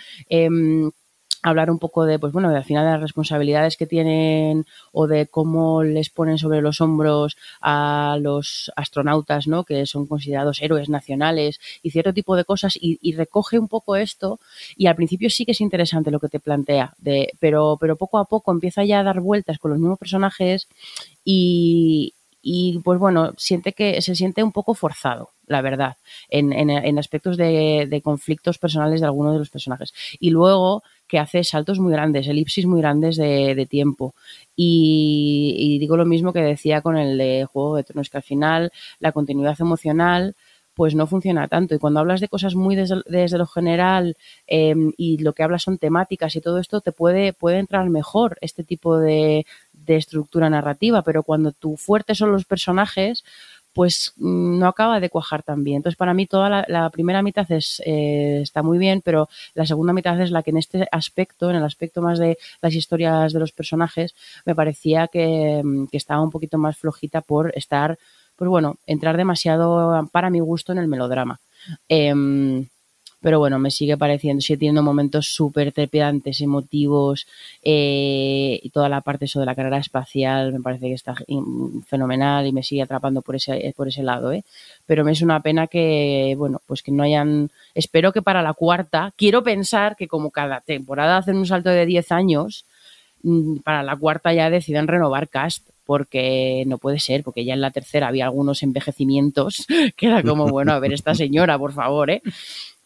hablar un poco de, pues bueno, al final de las responsabilidades que tienen o de cómo les ponen sobre los hombros a los astronautas, ¿no? Que son considerados héroes nacionales y cierto tipo de cosas, y recoge un poco esto, y al principio sí que es interesante lo que te plantea, pero poco a poco empieza ya a dar vueltas con los mismos personajes y pues bueno, se siente un poco forzado, la verdad, en aspectos de conflictos personales de algunos de los personajes. Y luego que hace saltos muy grandes, elipsis muy grandes de tiempo. Y digo lo mismo que decía con el de Juego de Tronos, que al final la continuidad emocional pues no funciona tanto. Y cuando hablas de cosas muy desde lo general, y lo que hablas son temáticas y todo esto, te puede entrar mejor este tipo de estructura narrativa, pero cuando tu fuerte son los personajes, pues no acaba de cuajar tan bien. Entonces, para mí toda la primera mitad está muy bien, pero la segunda mitad es la que en este aspecto, en el aspecto más de las historias de los personajes, me parecía que estaba un poquito más flojita por estar, pues bueno, entrar demasiado, para mi gusto, en el melodrama. Pero bueno, me sigue pareciendo, sigue teniendo momentos súper trepidantes, emotivos, y toda la parte eso de la carrera espacial me parece que está fenomenal y me sigue atrapando por ese lado, ¿eh? Pero me es una pena que, bueno, pues que no hayan... Espero que para la cuarta, quiero pensar que como cada temporada hacen un salto de 10 años, para la cuarta ya decidan renovar cast, porque no puede ser, porque ya en la tercera había algunos envejecimientos que era como, bueno, a ver esta señora, por favor, ¿eh?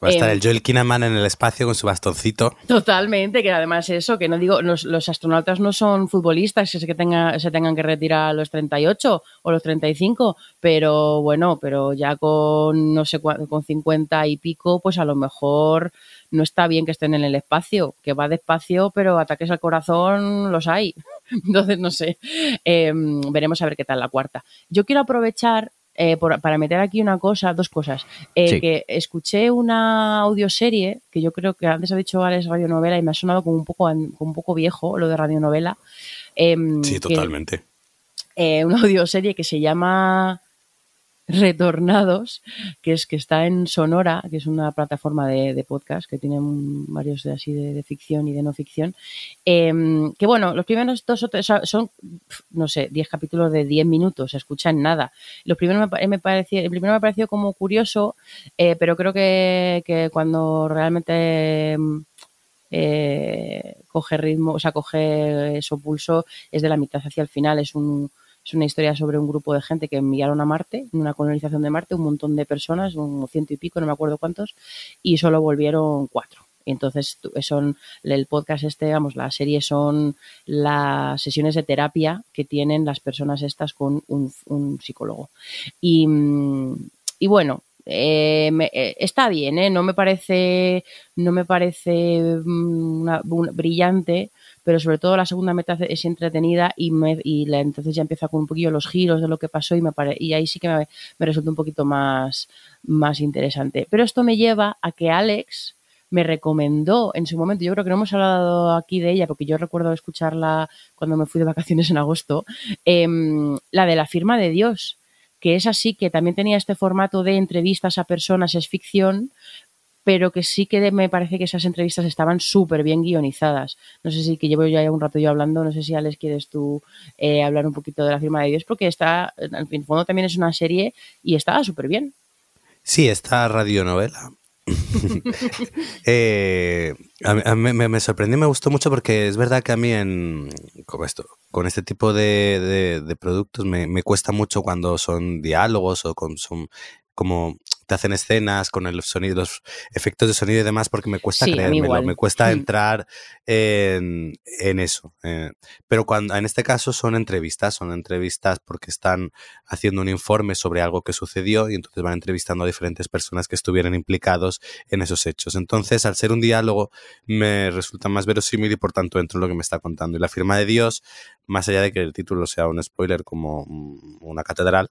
Va a estar el Joel Kinnaman en el espacio con su bastoncito. Totalmente, que además eso, que no digo, los astronautas no son futbolistas, es que se tengan que retirar a los 38 o los 35, pero bueno, pero ya con, no sé, con 50 y pico, pues a lo mejor no está bien que estén en el espacio, que va despacio, pero ataques al corazón los hay. Entonces, no sé, veremos a ver qué tal la cuarta. Yo quiero aprovechar... para meter aquí dos cosas, sí. Que escuché una audioserie que yo creo que antes ha dicho Alex, radionovela, y me ha sonado como un poco viejo lo de radionovela, sí, totalmente, una audioserie que se llama Retornados, que es que está en Sonora, que es una plataforma de podcast que tiene varios así de ficción y de no ficción, que bueno, los primeros 2 o 3 son, no sé, 10 capítulos de 10 minutos, se escuchan nada. El primero me pareció como curioso, pero creo que cuando realmente coge ritmo, o sea, coge eso pulso, es de la mitad hacia el final. Es una historia sobre un grupo de gente que enviaron a Marte, en una colonización de Marte, un montón de personas, un 100 y pico, no me acuerdo cuántos, y solo volvieron 4. Entonces, son el podcast este, vamos, la serie son las sesiones de terapia que tienen las personas estas con un psicólogo. Y bueno, está bien, ¿eh? No me parece una brillante, pero sobre todo la segunda mitad es entretenida y entonces ya empieza con un poquillo los giros de lo que pasó y ahí sí que me resulta un poquito más interesante. Pero esto me lleva a que Alex me recomendó en su momento, yo creo que no hemos hablado aquí de ella porque yo recuerdo escucharla cuando me fui de vacaciones en agosto, la de La Firma de Dios, que es así, que también tenía este formato de entrevistas a personas, es ficción, pero que sí que me parece que esas entrevistas estaban súper bien guionizadas. No sé si, que llevo ya un rato yo hablando, no sé si Alex quieres tú hablar un poquito de La Firma de Dios, porque está, en el fondo también es una serie y estaba súper bien. Sí, esta radionovela. Me sorprendió, me gustó mucho porque es verdad que a mí con este tipo de productos me cuesta mucho cuando son diálogos o son como te hacen escenas con el sonido, los efectos de sonido y demás, porque me cuesta creérmelo, me cuesta entrar en eso. Pero en este caso son entrevistas porque están haciendo un informe sobre algo que sucedió y entonces van entrevistando a diferentes personas que estuvieran implicados en esos hechos. Entonces, al ser un diálogo, me resulta más verosímil y por tanto entro en lo que me está contando. Y La Firma de Dios, más allá de que el título sea un spoiler como una catedral,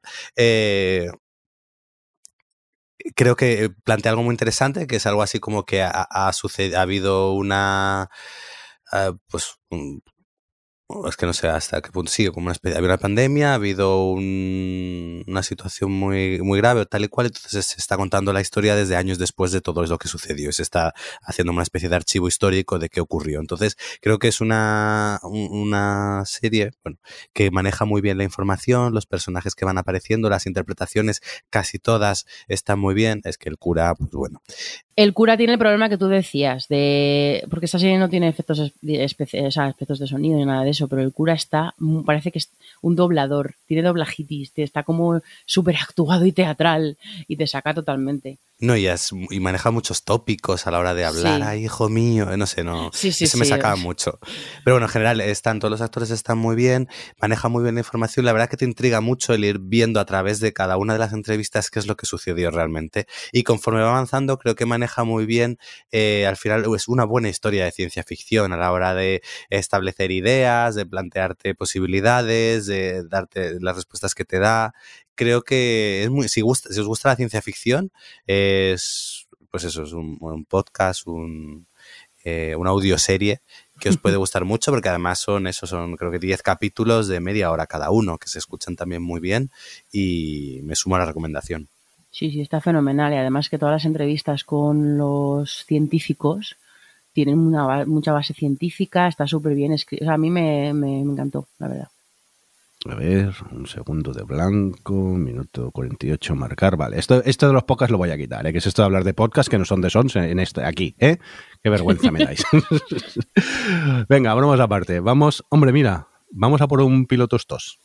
creo que plantea algo muy interesante, que es algo así como que ha habido una... es que no sé hasta qué punto sigue, como una especie, ha habido una pandemia, ha habido una situación muy, muy grave, tal y cual, entonces se está contando la historia desde años después de todo lo que sucedió, y se está haciendo una especie de archivo histórico de qué ocurrió. Entonces creo que es una serie que maneja muy bien la información, los personajes que van apareciendo, las interpretaciones, casi todas están muy bien. Es que el cura, el cura tiene el problema que tú decías, porque esta serie no tiene efectos de sonido ni nada de eso, pero el cura parece que es un doblador, tiene doblajitis, está como súper actuado y teatral y te saca totalmente. No, y maneja muchos tópicos a la hora de hablar, sí. Ay, hijo mío, no sé, no. Sí, me sacaba mucho. Pero bueno, en general, todos los actores están muy bien, maneja muy bien la información. La verdad es que te intriga mucho el ir viendo a través de cada una de las entrevistas qué es lo que sucedió realmente. Y conforme va avanzando, creo que maneja muy bien, al final es una buena historia de ciencia ficción a la hora de establecer ideas, de plantearte posibilidades, de darte las respuestas que te da. Creo que si os gusta la ciencia ficción, es un podcast, una audioserie que os puede gustar mucho, porque además son creo que 10 capítulos de media hora cada uno, que se escuchan también muy bien, y me sumo a la recomendación. Sí, está fenomenal, y además que todas las entrevistas con los científicos tienen mucha base científica, está súper bien escrito, a mí me encantó, la verdad. A ver, un segundo de blanco, minuto 48, marcar. Vale, esto de los podcasts lo voy a quitar, ¿eh? Que es esto de hablar de podcasts que no son de sons aquí, ¿eh? Qué vergüenza me dais. Venga, bromas aparte. Vamos a por un Pilotos 2.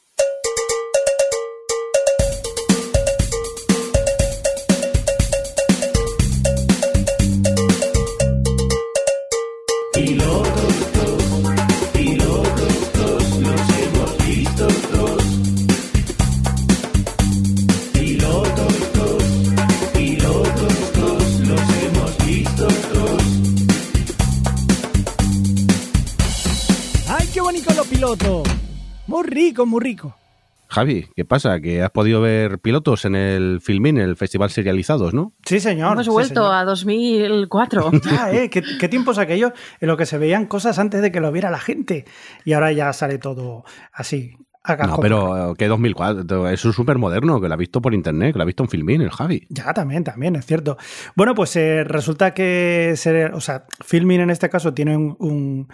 Piloto. Muy rico, muy rico. Javi, ¿qué pasa? Que has podido ver Pilotos en el Filmin, el Festival Serializados, ¿no? Sí, señor. Hemos vuelto a 2004. Ah, ¿Qué tiempos aquellos en los que se veían cosas antes de que lo viera la gente? Y ahora ya sale todo así. No, pero que 2004, eso es súper moderno, que lo ha visto por internet, que lo ha visto en Filmin, el Javi. Ya, también, es cierto. Bueno, pues resulta que Filmin en este caso tiene un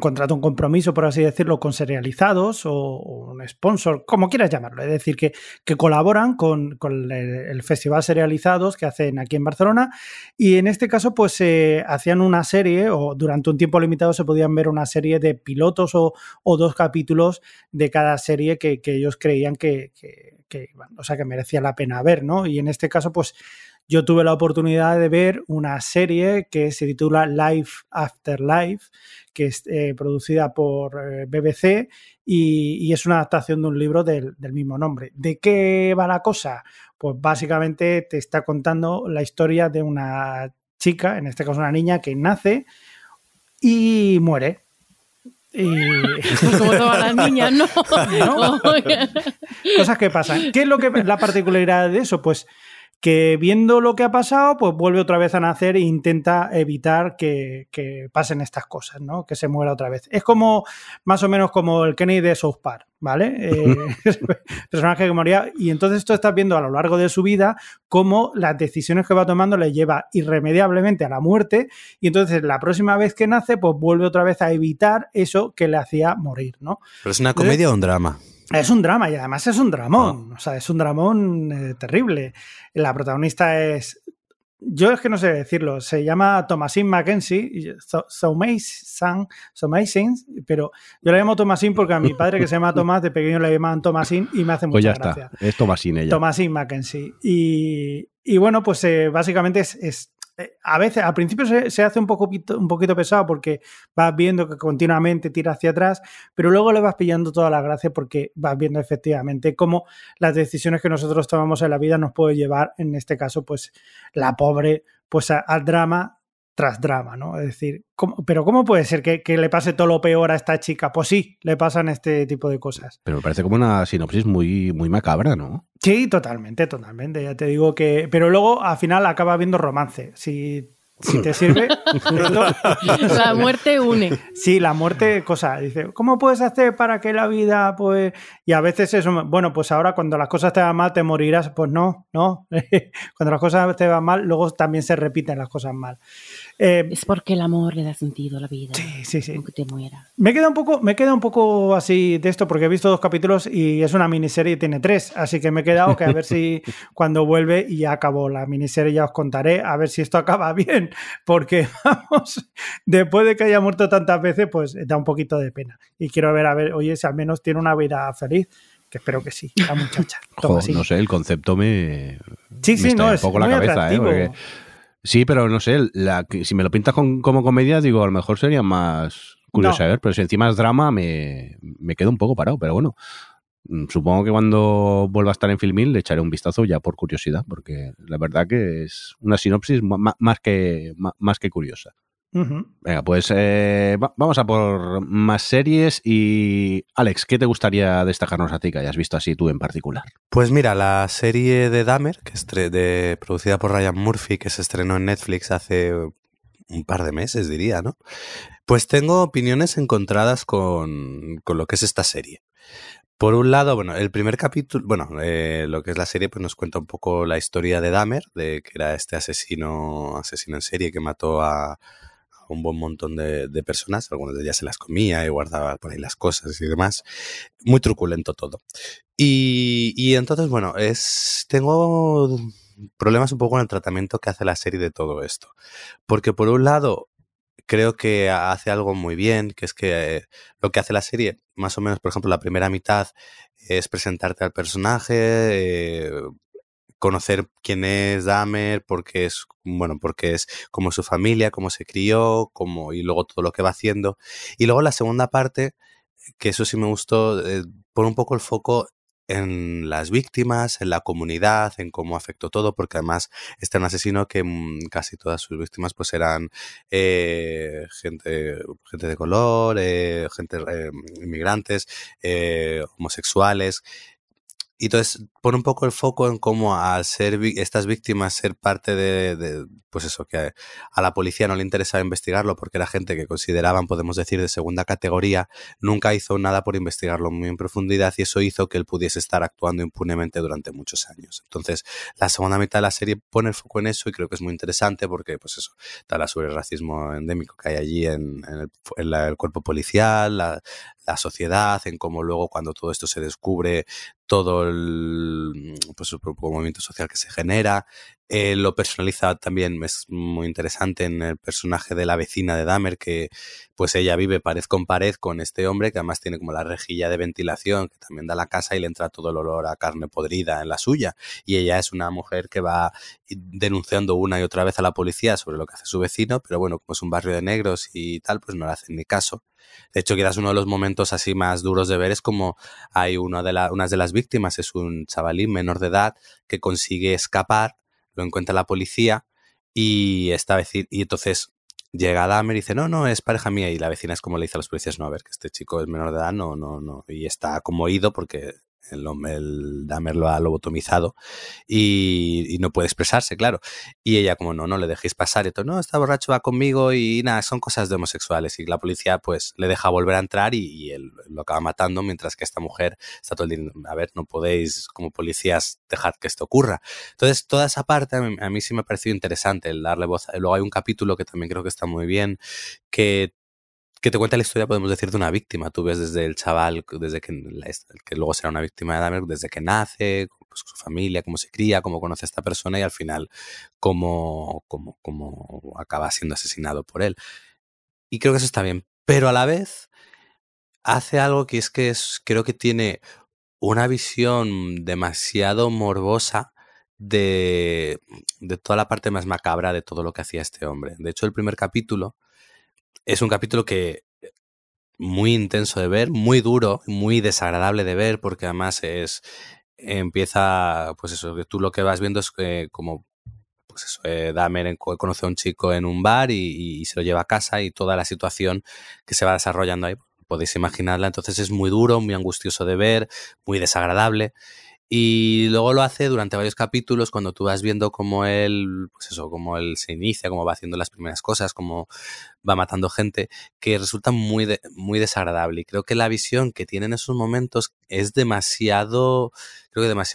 contrato, un compromiso, por así decirlo, con Serializados o un sponsor, como quieras llamarlo. Es decir, que colaboran con el Festival Serializados que hacen aquí en Barcelona, y en este caso pues hacían una serie, o durante un tiempo limitado se podían ver una serie de pilotos o 2 capítulos de cada serie que ellos creían que merecía la pena ver, ¿no? Y en este caso pues yo tuve la oportunidad de ver una serie que se titula Life After Life, que es producida por BBC y es una adaptación de un libro del mismo nombre. ¿De qué va la cosa? Pues básicamente te está contando la historia de una chica, en este caso una niña, que nace y muere. Pues como todas las niñas, ¿no? Cosas que pasan. ¿Qué es la particularidad de eso? Pues que viendo lo que ha pasado, pues vuelve otra vez a nacer e intenta evitar que pasen estas cosas, ¿no? Que se muera otra vez. Es como, más o menos como el Kenny de South Park, ¿vale? Personaje que moría. Y entonces tú estás viendo a lo largo de su vida cómo las decisiones que va tomando le lleva irremediablemente a la muerte, y entonces la próxima vez que nace, pues vuelve otra vez a evitar eso que le hacía morir, ¿no? ¿Pero es una comedia o un drama? Es un drama y además es un dramón, o sea, es un dramón terrible. La protagonista es... Yo es que no sé decirlo, se llama Thomasine Mackenzie, Thomasine, pero yo la llamo Thomasine porque a mi padre, que se llama Tomás, de pequeño le llamaban Thomasine y me hace mucha gracia. Pues ya está, es Thomasine ella. Thomasine Mackenzie. Y bueno, pues básicamente a veces, al principio se hace un poquito pesado porque vas viendo que continuamente tira hacia atrás, pero luego le vas pillando toda la gracia porque vas viendo efectivamente cómo las decisiones que nosotros tomamos en la vida nos puede llevar, en este caso, pues la pobre, pues al drama tras drama, ¿no? Es decir, ¿cómo puede ser que le pase todo lo peor a esta chica? Pues sí, le pasan este tipo de cosas. Pero me parece como una sinopsis muy, muy macabra, ¿no? Sí, totalmente. Ya te digo que... Pero luego, al final, acaba viendo romance. Si te sirve... Esto... La muerte une. Sí, la muerte, cosa. Dice, ¿cómo puedes hacer para que la vida, pues... Y a veces eso... Bueno, pues ahora cuando las cosas te van mal, te morirás. Pues no. Cuando las cosas te van mal, luego también se repiten las cosas mal. Es porque el amor le da sentido a la vida. Sí. Aunque te muera. Me queda un poco así de esto porque he visto 2 capítulos y es una miniserie y tiene 3. Así que me he quedado que a ver si cuando vuelve y ya acabó la miniserie ya os contaré a ver si esto acaba bien. Porque vamos, después de que haya muerto tantas veces, pues da un poquito de pena. Y quiero ver, oye, si al menos tiene una vida feliz. Que espero que sí, la muchacha. No sé, el concepto me está un poco la cabeza, porque... Sí, pero no sé, si me lo pintas como comedia, digo, a lo mejor sería más curioso saber, pero si encima es drama me quedo un poco parado, pero bueno, supongo que cuando vuelva a estar en Filmin le echaré un vistazo ya por curiosidad, porque la verdad que es una sinopsis más que curiosa. Uh-huh. Venga, pues vamos a por más series y Alex, ¿qué te gustaría destacarnos a ti que hayas visto así tú en particular? Pues mira, la serie de Dahmer, que es producida por Ryan Murphy, que se estrenó en Netflix hace un par de meses, diría, ¿no? Pues tengo opiniones encontradas con lo que es esta serie. Por un lado, bueno, el primer capítulo, lo que es la serie, pues nos cuenta un poco la historia de Dahmer, de que era este asesino en serie que mató a un buen montón de personas, algunas de ellas se las comía y guardaba por ahí las cosas y demás, muy truculento todo. Y entonces, bueno, tengo problemas un poco en el tratamiento que hace la serie de todo esto, porque por un lado creo que hace algo muy bien, que es que lo que hace la serie, más o menos, por ejemplo, la primera mitad es presentarte al personaje, conocer quién es Dahmer, porque es como su familia, cómo se crió, y luego todo lo que va haciendo. Y luego la segunda parte, que eso sí me gustó, pone un poco el foco en las víctimas, en la comunidad, en cómo afectó todo, porque además está un asesino que casi todas sus víctimas pues eran gente de color, inmigrantes, homosexuales. Y entonces pone un poco el foco en cómo al ser estas víctimas ser parte de pues eso, que a la policía no le interesaba investigarlo porque era gente que consideraban, podemos decir, de segunda categoría, nunca hizo nada por investigarlo muy en profundidad y eso hizo que él pudiese estar actuando impunemente durante muchos años. Entonces, la segunda mitad de la serie pone el foco en eso y creo que es muy interesante porque, pues eso, habla sobre el racismo endémico que hay allí en el cuerpo policial, la sociedad, en cómo luego cuando todo esto se descubre, todo el propio movimiento social que se genera. Lo personaliza también, es muy interesante en el personaje de la vecina de Dahmer, que pues ella vive pared con pared con este hombre, que además tiene como la rejilla de ventilación que también da a la casa y le entra todo el olor a carne podrida en la suya. Y ella es una mujer que va denunciando una y otra vez a la policía sobre lo que hace su vecino, pero bueno, como es un barrio de negros y tal, pues no le hacen ni caso. De hecho, quizás uno de los momentos así más duros de ver es como hay una de las víctimas, es un chavalín menor de edad que consigue escapar, lo encuentra la policía y entonces llega Dahmer y dice, no, es pareja mía, y la vecina es como le dice a los policías, no, a ver, que este chico es menor de edad, no, y está como ido porque el Dahmer lo ha lobotomizado y no puede expresarse, claro. Y ella como, no le dejéis pasar. Y todo, no, está borracho, va conmigo y nada, son cosas de homosexuales. Y la policía pues le deja volver a entrar y él lo acaba matando, mientras que esta mujer está todo el día, a ver, no podéis como policías dejar que esto ocurra. Entonces toda esa parte a mí sí me ha parecido interesante el darle voz. Luego hay un capítulo que también creo que está muy bien, que que te cuenta la historia, podemos decir, de una víctima. Tú ves desde el chaval, desde que luego será una víctima de Dahmer, desde que nace, pues, su familia, cómo se cría, cómo conoce a esta persona y al final cómo acaba siendo asesinado por él. Y creo que eso está bien. Pero a la vez hace algo que creo que tiene una visión demasiado morbosa de toda la parte más macabra de todo lo que hacía este hombre. De hecho, el primer capítulo es un capítulo que muy intenso de ver, muy duro, muy desagradable de ver, porque además empieza, pues eso, que tú lo que vas viendo es como, pues eso, Dahmer conoce a un chico en un bar y se lo lleva a casa y toda la situación que se va desarrollando ahí, podéis imaginarla. Entonces es muy duro, muy angustioso de ver, muy desagradable. Y luego lo hace durante varios capítulos, cuando tú vas viendo cómo él, pues eso, cómo él se inicia, cómo va haciendo las primeras cosas, cómo va matando gente, que resulta muy desagradable. Y creo que la visión que tiene en esos momentos es demasiado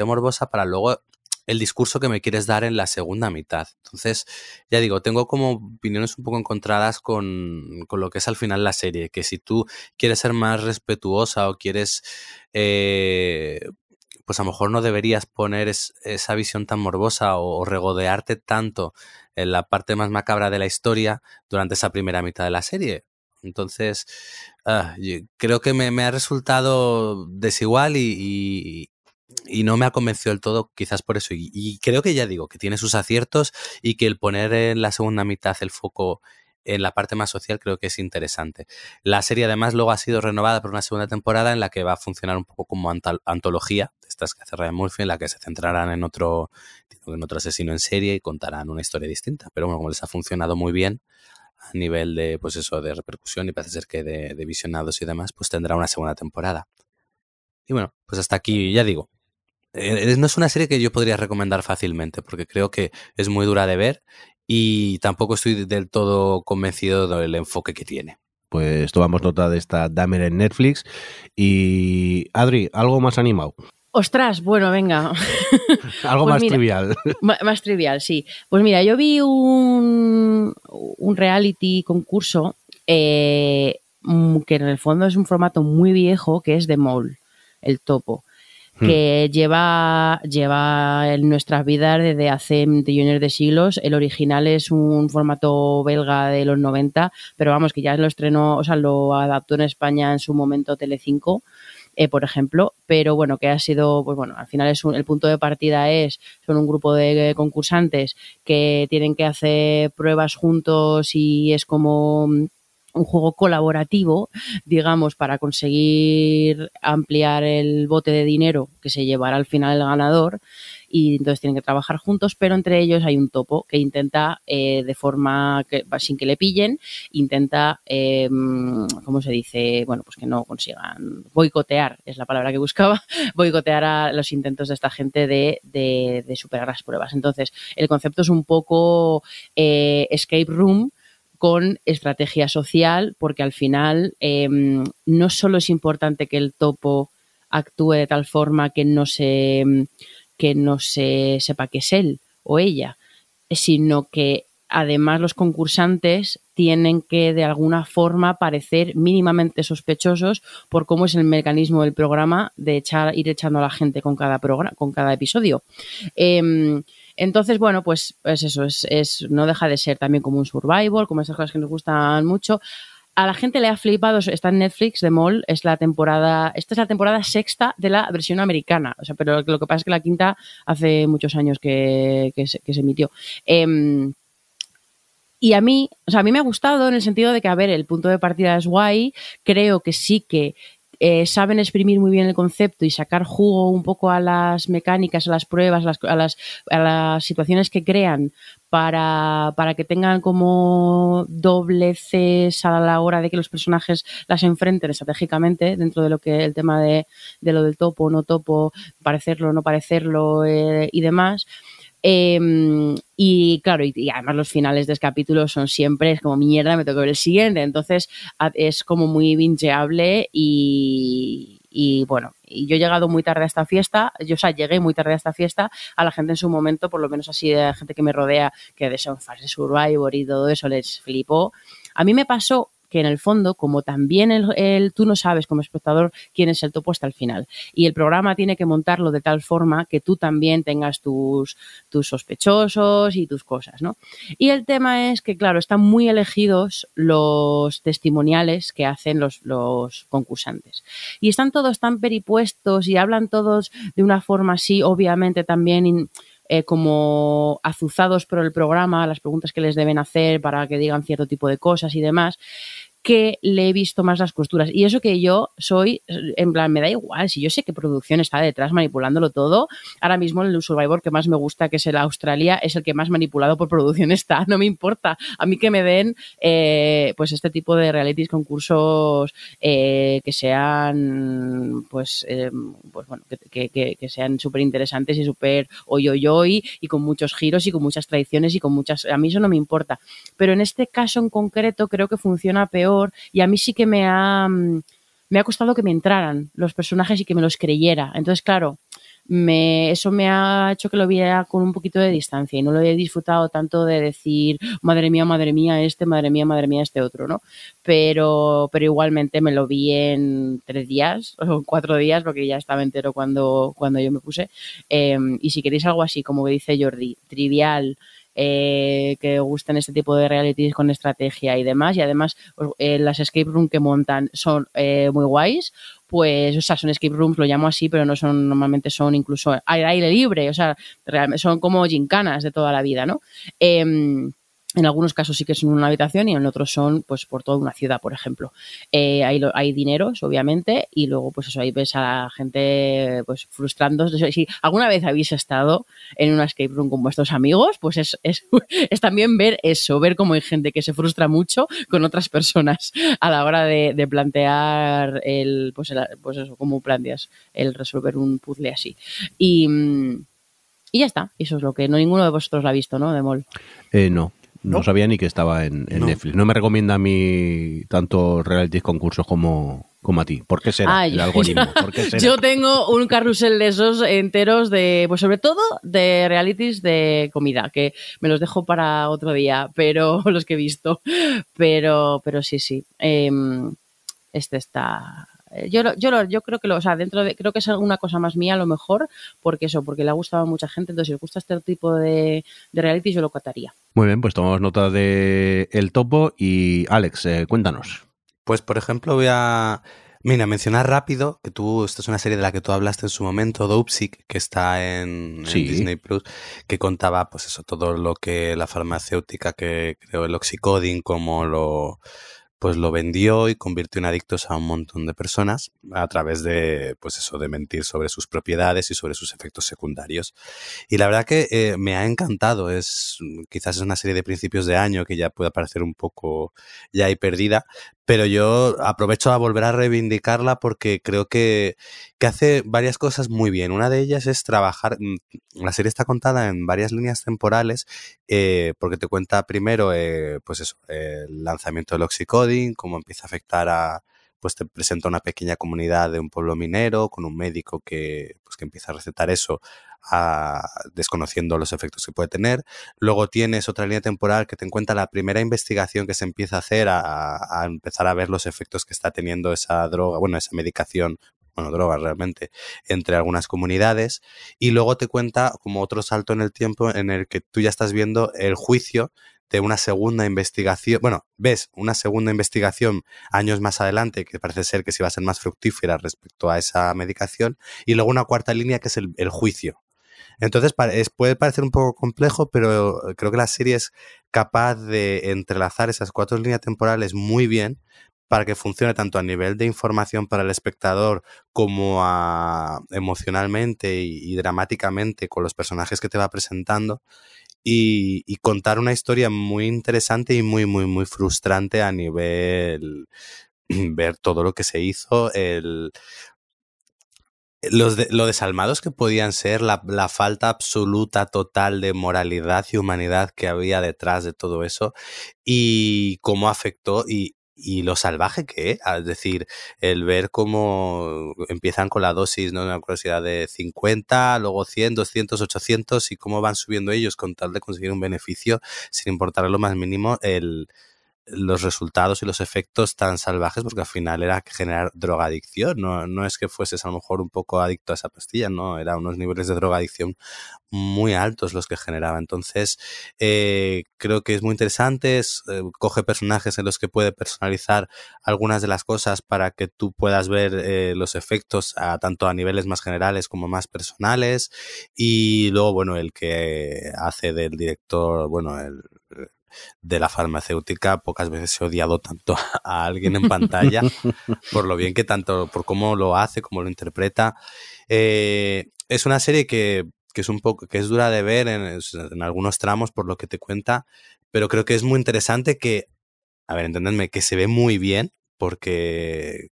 morbosa para luego el discurso que me quieres dar en la segunda mitad. Entonces, ya digo, tengo como opiniones un poco encontradas con lo que es al final la serie, que si tú quieres ser más respetuosa o quieres... pues a lo mejor no deberías poner esa visión tan morbosa o regodearte tanto en la parte más macabra de la historia durante esa primera mitad de la serie. Entonces, creo que me ha resultado desigual y no me ha convencido del todo, quizás por eso. Y creo que, ya digo, que tiene sus aciertos y que el poner en la segunda mitad el foco en la parte más social creo que es interesante. La serie además luego ha sido renovada por una segunda temporada en la que va a funcionar un poco como antología, estas que hace Ryan Murphy, en la que se centrarán en otro asesino en serie y contarán una historia distinta. Pero bueno, como les ha funcionado muy bien a nivel de, pues eso, de repercusión y parece ser que de visionados y demás, pues tendrá una segunda temporada. Y bueno, pues hasta aquí, ya digo, no es una serie que yo podría recomendar fácilmente porque creo que es muy dura de ver y tampoco estoy del todo convencido del enfoque que tiene. Pues tomamos nota de esta Dahmer en Netflix. Y Adri, algo más animado. Ostras, bueno, venga. Algo pues más, mira, trivial. Más trivial, sí. Pues mira, yo vi un reality concurso que en el fondo es un formato muy viejo, que es The Mole, el topo, que lleva en nuestras vidas desde hace millones de siglos. El original es un formato belga de los 90, pero vamos, que ya lo estrenó, o sea, lo adaptó en España en su momento Telecinco, por ejemplo. Pero bueno, que ha sido, pues bueno, al final el punto de partida son un grupo de concursantes que tienen que hacer pruebas juntos y es como un juego colaborativo, digamos, para conseguir ampliar el bote de dinero que se llevará al final el ganador, y entonces tienen que trabajar juntos, pero entre ellos hay un topo que intenta, de forma que sin que le pillen, intenta, ¿cómo se dice? Bueno, pues que no consigan boicotear, es la palabra que buscaba, boicotear a los intentos de esta gente de superar las pruebas. Entonces, el concepto es un poco escape room, con estrategia social, porque al final no solo es importante que el topo actúe de tal forma que no se sepa que es él o ella, sino que además los concursantes tienen que de alguna forma parecer mínimamente sospechosos por cómo es el mecanismo del programa de ir echando a la gente con cada episodio. Entonces, bueno, pues eso, no deja de ser también como un survival, como esas cosas que nos gustan mucho. A la gente le ha flipado, está en Netflix, The Mole, esta es la temporada sexta de la versión americana, o sea, pero lo que pasa es que la quinta hace muchos años que se emitió. Y a mí, o sea, a mí me ha gustado en el sentido de que, a ver, el punto de partida es guay, creo que sí que... saben exprimir muy bien el concepto y sacar jugo un poco a las mecánicas, a las pruebas, a las situaciones que crean para que tengan como dobleces a la hora de que los personajes las enfrenten estratégicamente dentro de lo que el tema de lo del topo, no topo, parecerlo, no parecerlo y demás. Y claro, y además los finales de este capítulo son siempre, es como mierda, me toca ver el siguiente, entonces es como muy bingeable y bueno, y yo he llegado muy tarde a esta fiesta, llegué muy tarde a esta fiesta, a la gente en su momento, por lo menos así de la gente que me rodea, que de esa fase survivor y todo eso les flipó. A mí me pasó que en el fondo, como también tú no sabes como espectador quién es el topo hasta el final. Y el programa tiene que montarlo de tal forma que tú también tengas tus sospechosos y tus cosas, ¿no? Y el tema es que, claro, están muy elegidos los testimoniales que hacen los concursantes. Y están todos tan peripuestos y hablan todos de una forma así, obviamente también... como azuzados por el programa, las preguntas que les deben hacer para que digan cierto tipo de cosas y demás, que le he visto más las costuras. Y eso que yo soy, en plan, me da igual, si yo sé que producción está detrás manipulándolo todo. Ahora mismo el Survivor que más me gusta, que es el Australia, es el que más manipulado por producción está, no me importa. A mí que me den pues este tipo de realities, concursos que sean pues bueno, que sean súper interesantes y súper hoy y con muchos giros y con muchas traiciones y con muchas... A mí eso no me importa. Pero en este caso en concreto creo que funciona peor y a mí sí que me ha costado que me entraran los personajes y que me los creyera. Entonces, claro, eso me ha hecho que lo viera con un poquito de distancia y no lo he disfrutado tanto de decir madre mía este, madre mía este otro, ¿no? Pero igualmente me lo vi en 3 días o 4 días porque ya estaba entero cuando yo me puse. Y si queréis algo así, como dice Jordi, trivial, que gustan este tipo de realities con estrategia y demás, y además las escape room que montan son muy guays, pues, o sea, son escape rooms, lo llamo así, pero no son, normalmente son incluso al aire libre, o sea, son como gincanas de toda la vida, ¿no? En algunos casos sí que son una habitación y en otros son pues por toda una ciudad, por ejemplo. Hay dineros, obviamente, y luego pues eso, ahí ves a la gente pues frustrándose. Si alguna vez habéis estado en una escape room con vuestros amigos, pues es también ver eso, ver cómo hay gente que se frustra mucho con otras personas a la hora de plantear pues eso, cómo planteas el resolver un puzzle así. Y ya está, eso es lo que ninguno de vosotros lo ha visto, ¿no, Demol? No sabía ni que estaba en Netflix. No me recomienda a mí tanto realities concursos como a ti. ¿Por qué será el algoritmo? ¿Por qué será? Yo tengo un carrusel de esos enteros de, pues sobre todo de realities de comida, que me los dejo para otro día, pero los que he visto. Pero sí. Este está... Yo creo que o sea, creo que es una cosa más mía a lo mejor, porque le ha gustado a mucha gente, entonces si os gusta este tipo de reality yo lo cataría. Muy bien, pues tomamos nota de el topo y Alex, cuéntanos. Pues por ejemplo voy a mencionar rápido que esto es una serie de la que tú hablaste en su momento, Dopesick, que está en Disney Plus, que contaba pues eso, todo lo que la farmacéutica que creó el oxycodone, como pues lo vendió y convirtió en adictos a un montón de personas a través de, pues eso, de mentir sobre sus propiedades y sobre sus efectos secundarios. Y la verdad que me ha encantado. Quizás es una serie de principios de año que ya puede parecer un poco ya ahí perdida, pero yo aprovecho a volver a reivindicarla porque creo que hace varias cosas muy bien. Una de ellas es trabajar... La serie está contada en varias líneas temporales porque te cuenta primero pues eso, el lanzamiento del oxycodone, cómo empieza a afectar pues te presenta una pequeña comunidad de un pueblo minero con un médico que empieza a recetar eso desconociendo los efectos que puede tener. Luego tienes otra línea temporal que te encuentra la primera investigación que se empieza a hacer a empezar a ver los efectos que está teniendo esa droga, bueno, esa medicación, bueno, drogas realmente, entre algunas comunidades. Y luego te cuenta como otro salto en el tiempo en el que tú ya estás viendo el juicio de una segunda investigación, bueno, ves una segunda investigación años más adelante que parece ser que sí va a ser más fructífera respecto a esa medicación, y luego una cuarta línea que es el juicio. Entonces puede parecer un poco complejo, pero creo que la serie es capaz de entrelazar esas 4 líneas temporales muy bien para que funcione tanto a nivel de información para el espectador como emocionalmente y dramáticamente con los personajes que te va presentando. Y contar una historia muy interesante y muy, muy, muy frustrante a nivel ver todo lo que se hizo, lo desalmados que podían ser, la falta absoluta, total de moralidad y humanidad que había detrás de todo eso y cómo afectó y lo salvaje que es. Es decir, el ver cómo empiezan con la dosis, ¿no? Una curiosidad de 50, luego 100, 200, 800 y cómo van subiendo ellos con tal de conseguir un beneficio sin importar lo más mínimo los resultados y los efectos tan salvajes, porque al final era generar drogadicción, no es que fueses a lo mejor un poco adicto a esa pastilla, no, eran unos niveles de drogadicción muy altos los que generaba. Entonces creo que es muy interesante, coge personajes en los que puede personalizar algunas de las cosas para que tú puedas ver los efectos tanto a niveles más generales como más personales, y luego bueno, el que hace del director, bueno, el de la farmacéutica, pocas veces he odiado tanto a alguien en pantalla por lo bien que tanto, por cómo lo hace, cómo lo interpreta. Es una serie que es un poco, que es dura de ver en algunos tramos por lo que te cuenta, pero creo que es muy interesante, que, a ver, entendedme, que se ve muy bien, porque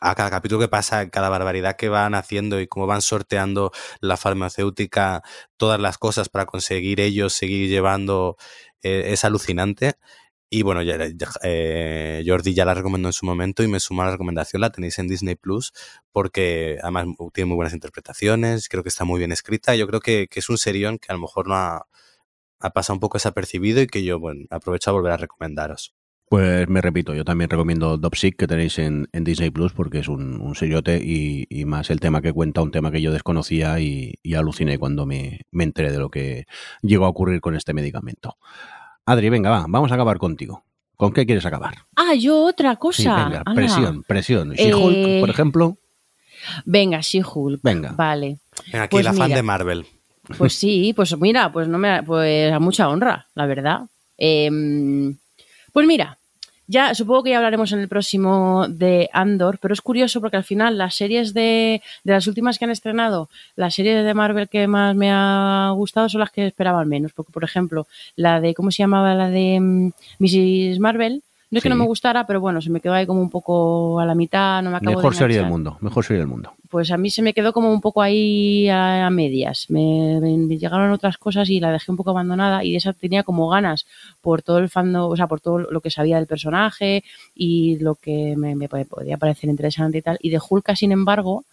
a cada capítulo que pasa, cada barbaridad que van haciendo y cómo van sorteando la farmacéutica todas las cosas para conseguir ellos seguir llevando, es alucinante. Y bueno, Jordi ya la recomendó en su momento y me suma la recomendación, la tenéis en Disney Plus, porque además tiene muy buenas interpretaciones, creo que está muy bien escrita. Yo creo que es un serión que a lo mejor no ha pasado un poco desapercibido, y que yo, bueno, aprovecho a volver a recomendaros. Pues me repito, yo también recomiendo Dopesick, que tenéis en Disney Plus, porque es un seriote, y más el tema que cuenta, un tema que yo desconocía y aluciné cuando me enteré de lo que llegó a ocurrir con este medicamento. Adri, venga, vamos a acabar contigo. ¿Con qué quieres acabar? Ah, yo otra cosa. Sí, venga, Ana. Presión. She-Hulk, por ejemplo. Venga, She-Hulk. Venga. Vale. Venga, aquí pues la fan de Marvel. Pues sí, pues a mucha honra, la verdad. Pues mira, ya supongo que ya hablaremos en el próximo de Andor, pero es curioso porque al final las series de las últimas que han estrenado, las series de Marvel que más me ha gustado son las que esperaba al menos. Porque, por ejemplo, la de, ¿cómo se llamaba? La de Mrs. Marvel. No es que no me gustara, pero bueno, se me quedó ahí como un poco a la mitad, no me acabo de enganchar. Mejor serie del mundo. Pues a mí se me quedó como un poco ahí a medias. Me llegaron otras cosas y la dejé un poco abandonada, y de esa tenía como ganas por todo el fandom, o sea, por todo lo que sabía del personaje y lo que me podía parecer interesante y tal. Y de Hulk, sin embargo,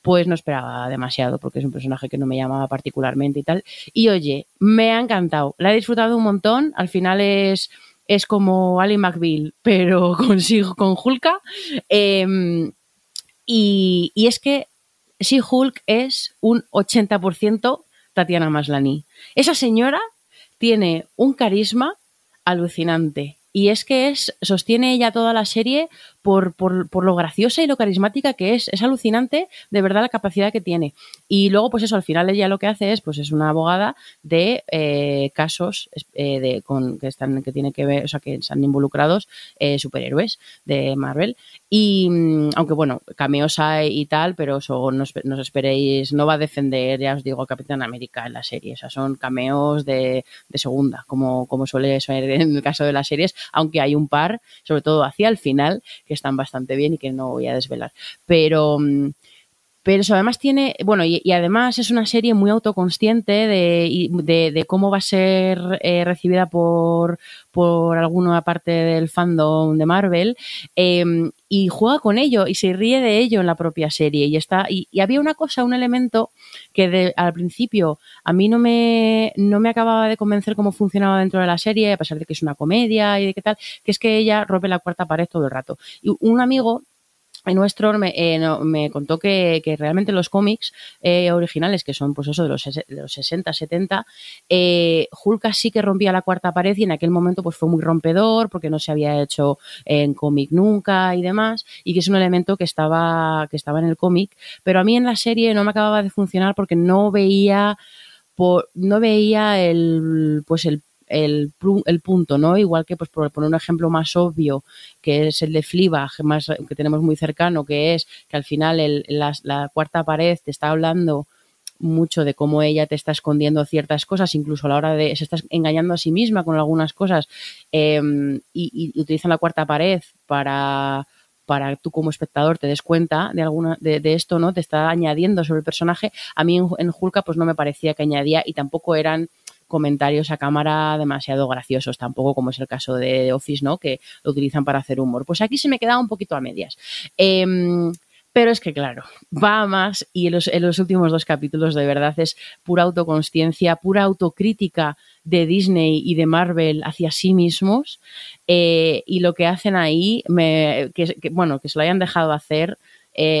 pues no esperaba demasiado, porque es un personaje que no me llamaba particularmente y tal. Y oye, me ha encantado, la he disfrutado un montón. Al final es como Ali McBeal, pero con Hulka. Y es que She-Hulk es un 80% Tatiana Maslany. Esa señora tiene un carisma alucinante. Y es que sostiene ella toda la serie por lo graciosa y lo carismática que es. Es alucinante, de verdad, la capacidad que tiene. Y luego, pues eso, al final ella lo que hace es una abogada de casos que tienen que ver, o sea, que están involucrados superhéroes de Marvel. Y aunque bueno, cameos hay y tal, pero no os esperéis, no va a defender, ya os digo, a Capitán América en la serie. O sea, son cameos de segunda, como suele ser en el caso de las series. Aunque hay un par, sobre todo hacia el final, que están bastante bien y que no voy a desvelar. Pero eso además tiene, bueno, y además es una serie muy autoconsciente de cómo va a ser recibida por alguna parte del fandom de Marvel, y juega con ello y se ríe de ello en la propia serie. Y había una cosa, un elemento que al principio a mí no me acababa de convencer cómo funcionaba dentro de la serie, a pesar de que es una comedia y de qué tal, que es que ella rompe la cuarta pared todo el rato. Y un amigo nuestro me contó que realmente los cómics originales, que son pues eso de los 60, 70, Hulk sí que rompía la cuarta pared, y en aquel momento pues fue muy rompedor porque no se había hecho en cómic nunca y demás, y que es un elemento que estaba en el cómic, pero a mí en la serie no me acababa de funcionar porque no veía el punto, ¿no? Igual que, pues, por poner un ejemplo más obvio, que es el de Fleabag, que tenemos muy cercano, que es que al final la cuarta pared te está hablando mucho de cómo ella te está escondiendo ciertas cosas, incluso a la hora de se está engañando a sí misma con algunas cosas, y utilizan la cuarta pared para tú como espectador te des cuenta de esto, ¿no? Te está añadiendo sobre el personaje. A mí en Hulka pues no me parecía que añadía, y tampoco eran comentarios a cámara demasiado graciosos tampoco, como es el caso de The Office, ¿no? Que lo utilizan para hacer humor. Pues aquí se me quedaba un poquito a medias. Pero es que, claro, va a más, y en los últimos dos capítulos de verdad es pura autoconsciencia, pura autocrítica de Disney y de Marvel hacia sí mismos, y lo que hacen ahí, que se lo hayan dejado hacer,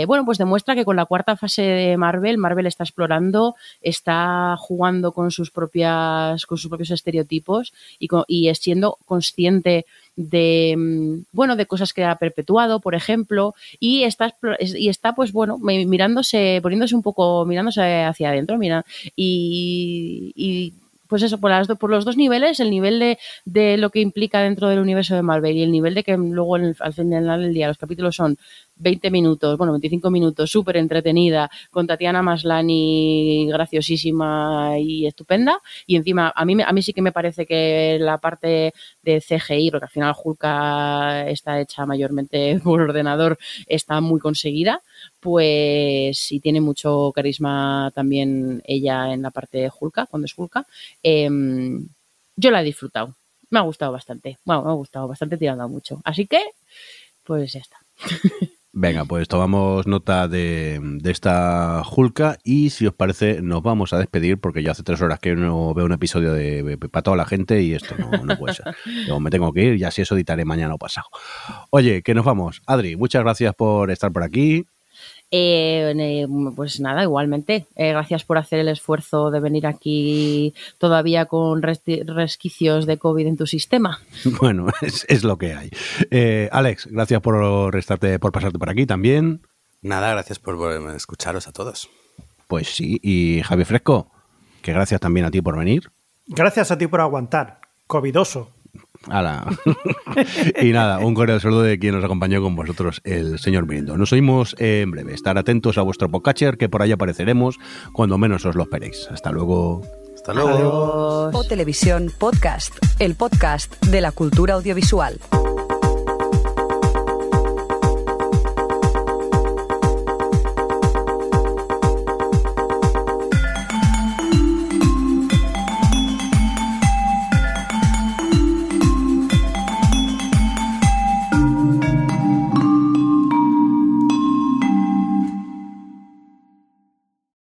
pues demuestra que con la cuarta fase de Marvel está explorando, está jugando con sus propios estereotipos y siendo consciente de cosas que ha perpetuado, por ejemplo, y está mirándose hacia adentro, por los dos niveles, el nivel de lo que implica dentro del universo de Marvel y el nivel de que luego al final del día los capítulos son 25 minutos, súper entretenida, con Tatiana Maslany graciosísima y estupenda, y encima a mí sí que me parece que la parte de CGI, porque al final Hulka está hecha mayormente por ordenador, está muy conseguida, pues, y tiene mucho carisma también ella en la parte de Hulka, cuando es Hulka. Yo la he disfrutado, me ha gustado bastante, tirando a mucho, así que, pues ya está. Venga, pues tomamos nota de esta Hulka y, si os parece, nos vamos a despedir porque ya hace 3 horas que no veo un episodio para toda la gente y esto no puede ser. Yo me tengo que ir y así eso editaré mañana o pasado. Oye, que nos vamos. Adri, muchas gracias por estar por aquí. Pues nada, igualmente. Gracias por hacer el esfuerzo de venir aquí todavía con resquicios de COVID en tu sistema. Bueno, es lo que hay. Alex, gracias por pasarte por aquí también. Nada, gracias por escucharos a todos. Pues sí, y Javi Fresco, que gracias también a ti por venir. Gracias a ti por aguantar, covidoso. Ala. Y nada, un cordial saludo de quien nos acompañó con vosotros, el señor Mirindo. Nos oímos en breve. Estar atentos a vuestro podcatcher, que por ahí apareceremos cuando menos os lo esperéis. Hasta luego. Hasta luego. AO Televisión Podcast, el podcast de la cultura audiovisual.